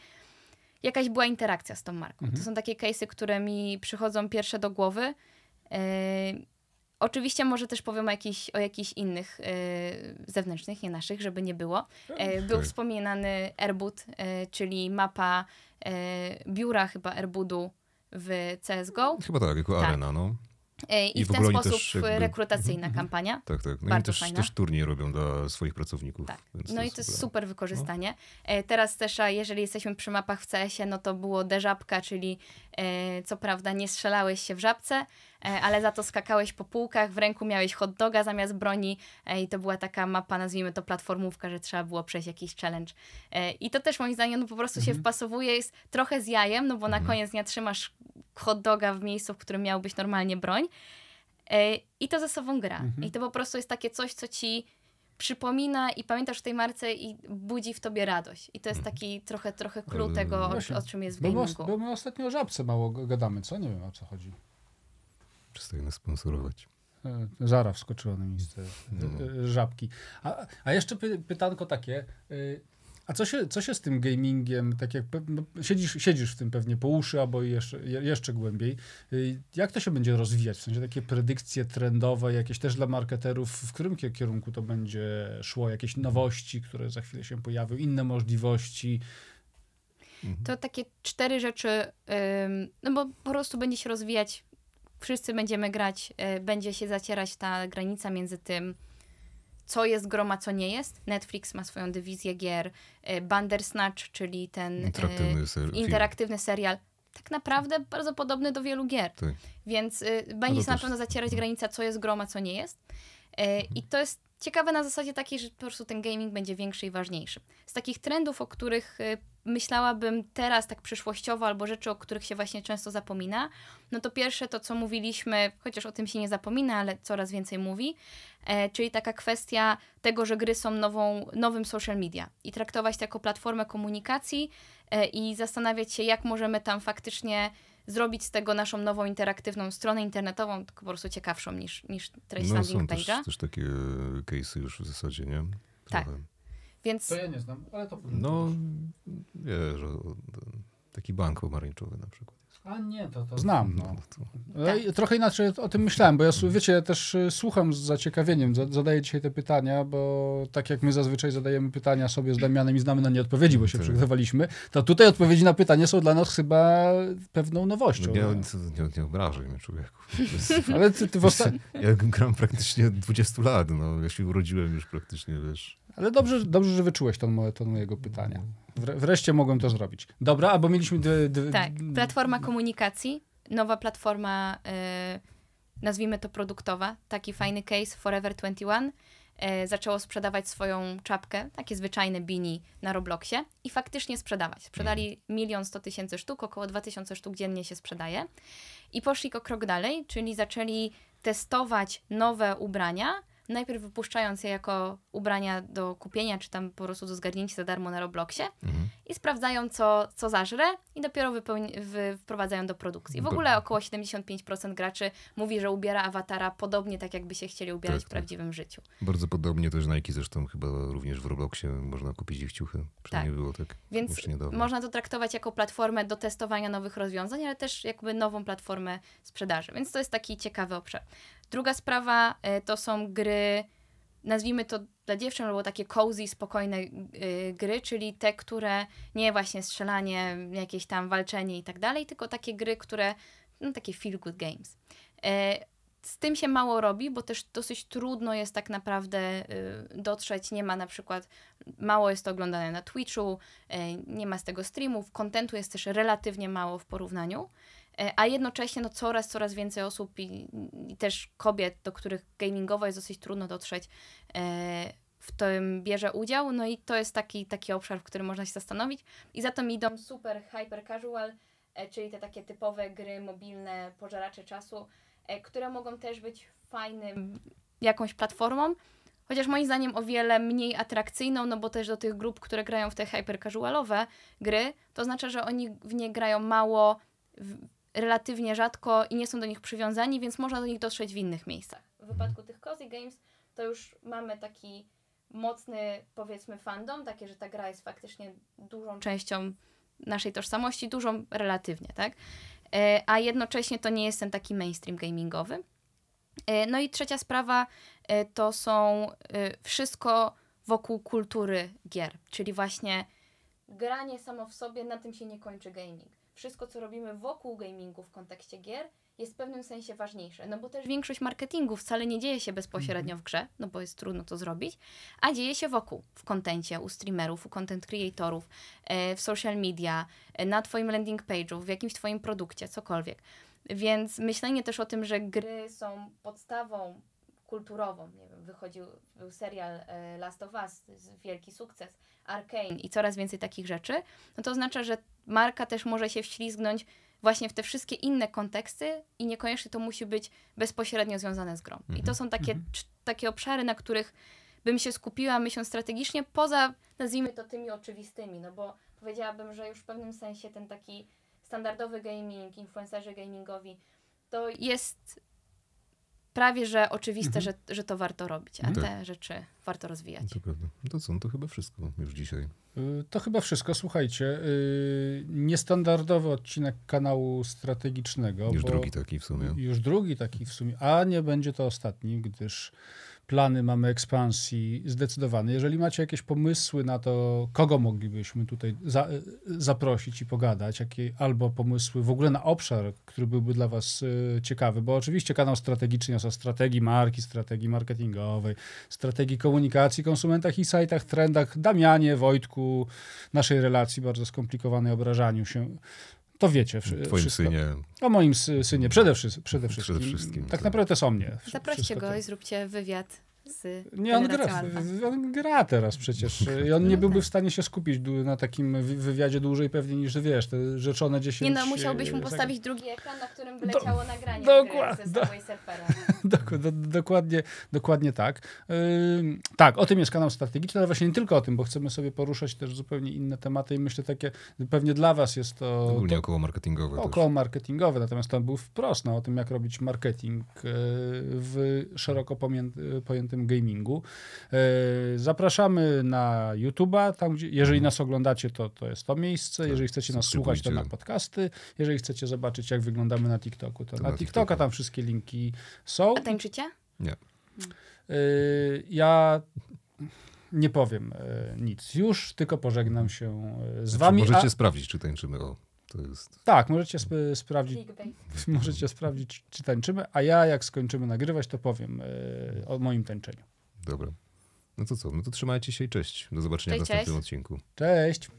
jakaś była interakcja z tą marką. Mhm. To są takie case'y, które mi przychodzą pierwsze do głowy. E, oczywiście może też powiem o jakichś, o jakichś innych e, zewnętrznych, nie naszych, żeby nie było. E, był wspominany Erbud, e, czyli mapa e, biura chyba Erbudu w C S G O. Chyba tak, jako tak. Arena, no. I, I w ten sposób jakby rekrutacyjna kampania. Tak, tak. No bardzo i też, fajna. też turniej robią dla swoich pracowników. Tak. No to i to super. jest super wykorzystanie. No. Teraz też, a jeżeli jesteśmy przy mapach w C S ie, no to było The Żabka, czyli co prawda nie strzelałeś się w żabce, ale za to skakałeś po półkach, w ręku miałeś hot doga zamiast broni i to była taka mapa, nazwijmy to platformówka, że trzeba było przejść jakiś challenge. I to też moim zdaniem no, po prostu mhm. się wpasowuje, jest trochę z jajem, no bo na mhm. koniec nie trzymasz hot doga w miejscu, w którym miałbyś normalnie broń i to ze sobą gra. Mhm. I to po prostu jest takie coś, co ci przypomina i pamiętasz w tej marce i budzi w tobie radość. I to jest taki trochę, trochę clue tego, o, o czym jest w gamingu. Bo my, bo my ostatnio o żabce mało gadamy, co? Nie wiem, o co chodzi. Przestańmy sponsorować. Żara wskoczyła na miejsce no. żabki. A, a jeszcze py, pytanko takie. A co się, co się z tym gamingiem, tak jak no, siedzisz, siedzisz w tym pewnie po uszy albo jeszcze, jeszcze głębiej, jak to się będzie rozwijać? W sensie takie predykcje trendowe, jakieś też dla marketerów, w którym kierunku to będzie szło? Jakieś nowości, które za chwilę się pojawią, inne możliwości? mhm. to takie cztery rzeczy, no bo po prostu będzie się rozwijać, wszyscy będziemy grać, będzie się zacierać ta granica między tym, co jest groma, co nie jest. Netflix ma swoją dywizję gier, Bandersnatch, czyli ten interaktywny, ser- interaktywny serial, tak naprawdę bardzo podobny do wielu gier. Tak. Więc będzie się na pewno zacierać granica, co jest groma, co nie jest. I to jest ciekawe na zasadzie takiej, że po prostu ten gaming będzie większy i ważniejszy. Z takich trendów, o których myślałabym teraz tak przyszłościowo, albo rzeczy, o których się właśnie często zapomina, no to pierwsze to, co mówiliśmy, chociaż o tym się nie zapomina, ale coraz więcej mówi, e, czyli taka kwestia tego, że gry są nową, nowym social media i traktować to jako platformę komunikacji e, i zastanawiać się, jak możemy tam faktycznie zrobić z tego naszą nową interaktywną stronę internetową, tylko po prostu ciekawszą niż, niż treść no, landing page'a. No są też takie case'y już w zasadzie, nie? Trochę. Tak. Więc... To ja nie znam, ale to... No, wiesz, taki bank pomarańczowy na przykład. A nie, to... to... Znam, no. no to... Trochę inaczej o tym myślałem, bo ja, wiecie, też słucham z zaciekawieniem, zadaję dzisiaj te pytania, bo tak jak my zazwyczaj zadajemy pytania sobie z Damianem i znamy na nie odpowiedzi, bo się tak. przygotowaliśmy, to tutaj odpowiedzi na pytanie są dla nas chyba pewną nowością. Nie, no. nie, nie obrażaj mnie, człowieku. Jest, ale ty, ty w osta... Ja gram praktycznie dwadzieścia lat, no, ja się urodziłem już praktycznie, wiesz... Ale dobrze, dobrze, że wyczułeś to mojego pytania. Wreszcie mogłem to zrobić. Dobra, albo mieliśmy... D- d- tak, platforma komunikacji, nowa platforma, yy, nazwijmy to produktowa, taki fajny case, Forever twenty-one, yy, zaczęło sprzedawać swoją czapkę, takie zwyczajne beanie na Robloxie i faktycznie sprzedawać. Sprzedali milion sto tysięcy sztuk, około dwa tysiące sztuk dziennie się sprzedaje i poszli o krok dalej, czyli zaczęli testować nowe ubrania, najpierw wypuszczając je jako ubrania do kupienia, czy tam po prostu do zgarnięcia za darmo na Robloxie mhm. i sprawdzają, co, co zażre i dopiero wypełni- wy- wprowadzają do produkcji. W ogóle około siedemdziesiąt pięć procent graczy mówi, że ubiera awatara podobnie tak, jakby się chcieli ubierać tak, w prawdziwym tak. życiu. Bardzo podobnie też Nike zresztą chyba również w Robloxie można kupić ich ciuchy. Przynajmniej tak. było tak. Więc można to traktować jako platformę do testowania nowych rozwiązań, ale też jakby nową platformę sprzedaży. Więc to jest taki ciekawy obszar. Druga sprawa to są gry, nazwijmy to dla dziewczyn, albo takie cozy, spokojne gry, czyli te, które nie właśnie strzelanie, jakieś tam walczenie i tak dalej, tylko takie gry, które, no takie feel good games. Z tym się mało robi, bo też dosyć trudno jest tak naprawdę dotrzeć, nie ma na przykład, mało jest to oglądane na Twitchu, nie ma z tego streamów, kontentu jest też relatywnie mało w porównaniu. A jednocześnie no, coraz, coraz więcej osób i, i też kobiet, do których gamingowo jest dosyć trudno dotrzeć, e, w tym bierze udział. No i to jest taki, taki obszar, w którym można się zastanowić. I za to mi idą super hyper casual, e, czyli te takie typowe gry mobilne, pożeracze czasu, e, które mogą też być fajnym jakąś platformą, chociaż moim zdaniem o wiele mniej atrakcyjną, no bo też do tych grup, które grają w te hyper casualowe gry, to oznacza, że oni w nie grają mało, w, relatywnie rzadko i nie są do nich przywiązani, więc można do nich dotrzeć w innych miejscach. W wypadku tych cozy games to już mamy taki mocny, powiedzmy, fandom, takie, że ta gra jest faktycznie dużą częścią naszej tożsamości, dużą relatywnie, tak? A jednocześnie to nie jest ten taki mainstream gamingowy. No i trzecia sprawa to są wszystko wokół kultury gier, czyli właśnie granie samo w sobie, na tym się nie kończy gaming. Wszystko, co robimy wokół gamingu w kontekście gier, jest w pewnym sensie ważniejsze. No bo też większość marketingu wcale nie dzieje się bezpośrednio w grze, no bo jest trudno to zrobić, a dzieje się wokół, w kontencie, u streamerów, u content creatorów, w social media, na twoim landing page'u, w jakimś twoim produkcie, cokolwiek. Więc myślenie też o tym, że gry są podstawą kulturową, nie wiem, wychodził był serial Last of Us, wielki sukces, Arcane i coraz więcej takich rzeczy, no to oznacza, że marka też może się wślizgnąć właśnie w te wszystkie inne konteksty i niekoniecznie to musi być bezpośrednio związane z grą. Mm-hmm. I to są takie, mm-hmm. cz- takie obszary, na których bym się skupiła myśląc strategicznie, poza, nazwijmy to, tymi oczywistymi, no bo powiedziałabym, że już w pewnym sensie ten taki standardowy gaming, influencerzy gamingowi, to jest... Prawie, że oczywiste, mhm. że, że to warto robić, a tak. te rzeczy warto rozwijać. To prawda. To co, no to chyba wszystko już dzisiaj. To chyba wszystko, słuchajcie. Yy, niestandardowy odcinek kanału strategicznego. Już drugi taki w sumie. Już drugi taki w sumie, a nie będzie to ostatni, gdyż plany mamy ekspansji zdecydowane. Jeżeli macie jakieś pomysły na to, kogo moglibyśmy tutaj za, zaprosić i pogadać, jakie, albo pomysły w ogóle na obszar, który byłby dla was ciekawy, bo oczywiście kanał strategiczny jest o strategii marki, strategii marketingowej, strategii komunikacji, konsumentach i sajtach, trendach, Damianie, Wojtku, naszej relacji bardzo skomplikowanej, obrażaniu się. To wiecie. W twoim synie. O moim synie. Przede, wszy- przede wszystkim. Przede wszystkim. Tak, tak naprawdę są mnie. Zaproście go i zróbcie wywiad z Nie, on gra, on gra teraz przecież. I on nie byłby w stanie się skupić na takim wywiadzie dłużej pewnie niż, wiesz, te rzeczone dziesięć... Nie no, musiałbyś mu postawić drugi ekran, na którym by leciało do, nagranie dokład, ze do, i serfera. Do, do, dokładnie, dokładnie tak. Yy, tak, o tym jest kanał strategiczny, ale właśnie nie tylko o tym, bo chcemy sobie poruszać też zupełnie inne tematy i myślę takie, pewnie dla was jest to... Ogólnie około marketingowe. Około marketingowe, natomiast to był wprost, no, o tym, jak robić marketing yy, w szeroko pojęty, pojętym gamingu. Zapraszamy na YouTube'a, tam gdzie, jeżeli nas oglądacie, to, to jest to miejsce. Jeżeli chcecie nas słuchać, to na podcasty. Jeżeli chcecie zobaczyć, jak wyglądamy na TikToku, to, to na, na TikToka, tam wszystkie linki są. A tańczycie? Nie. Ja nie powiem nic już, tylko pożegnam się z znaczy, wami. Możecie a... sprawdzić, czy tańczymy o... To jest... Tak, możecie sp- sprawdzić, możecie sprawdzić, czy tańczymy, a ja jak skończymy nagrywać, to powiem yy, o moim tańczeniu. Dobra. No to co? No to trzymajcie się i cześć. Do zobaczenia cześć, w następnym cześć. odcinku. Cześć!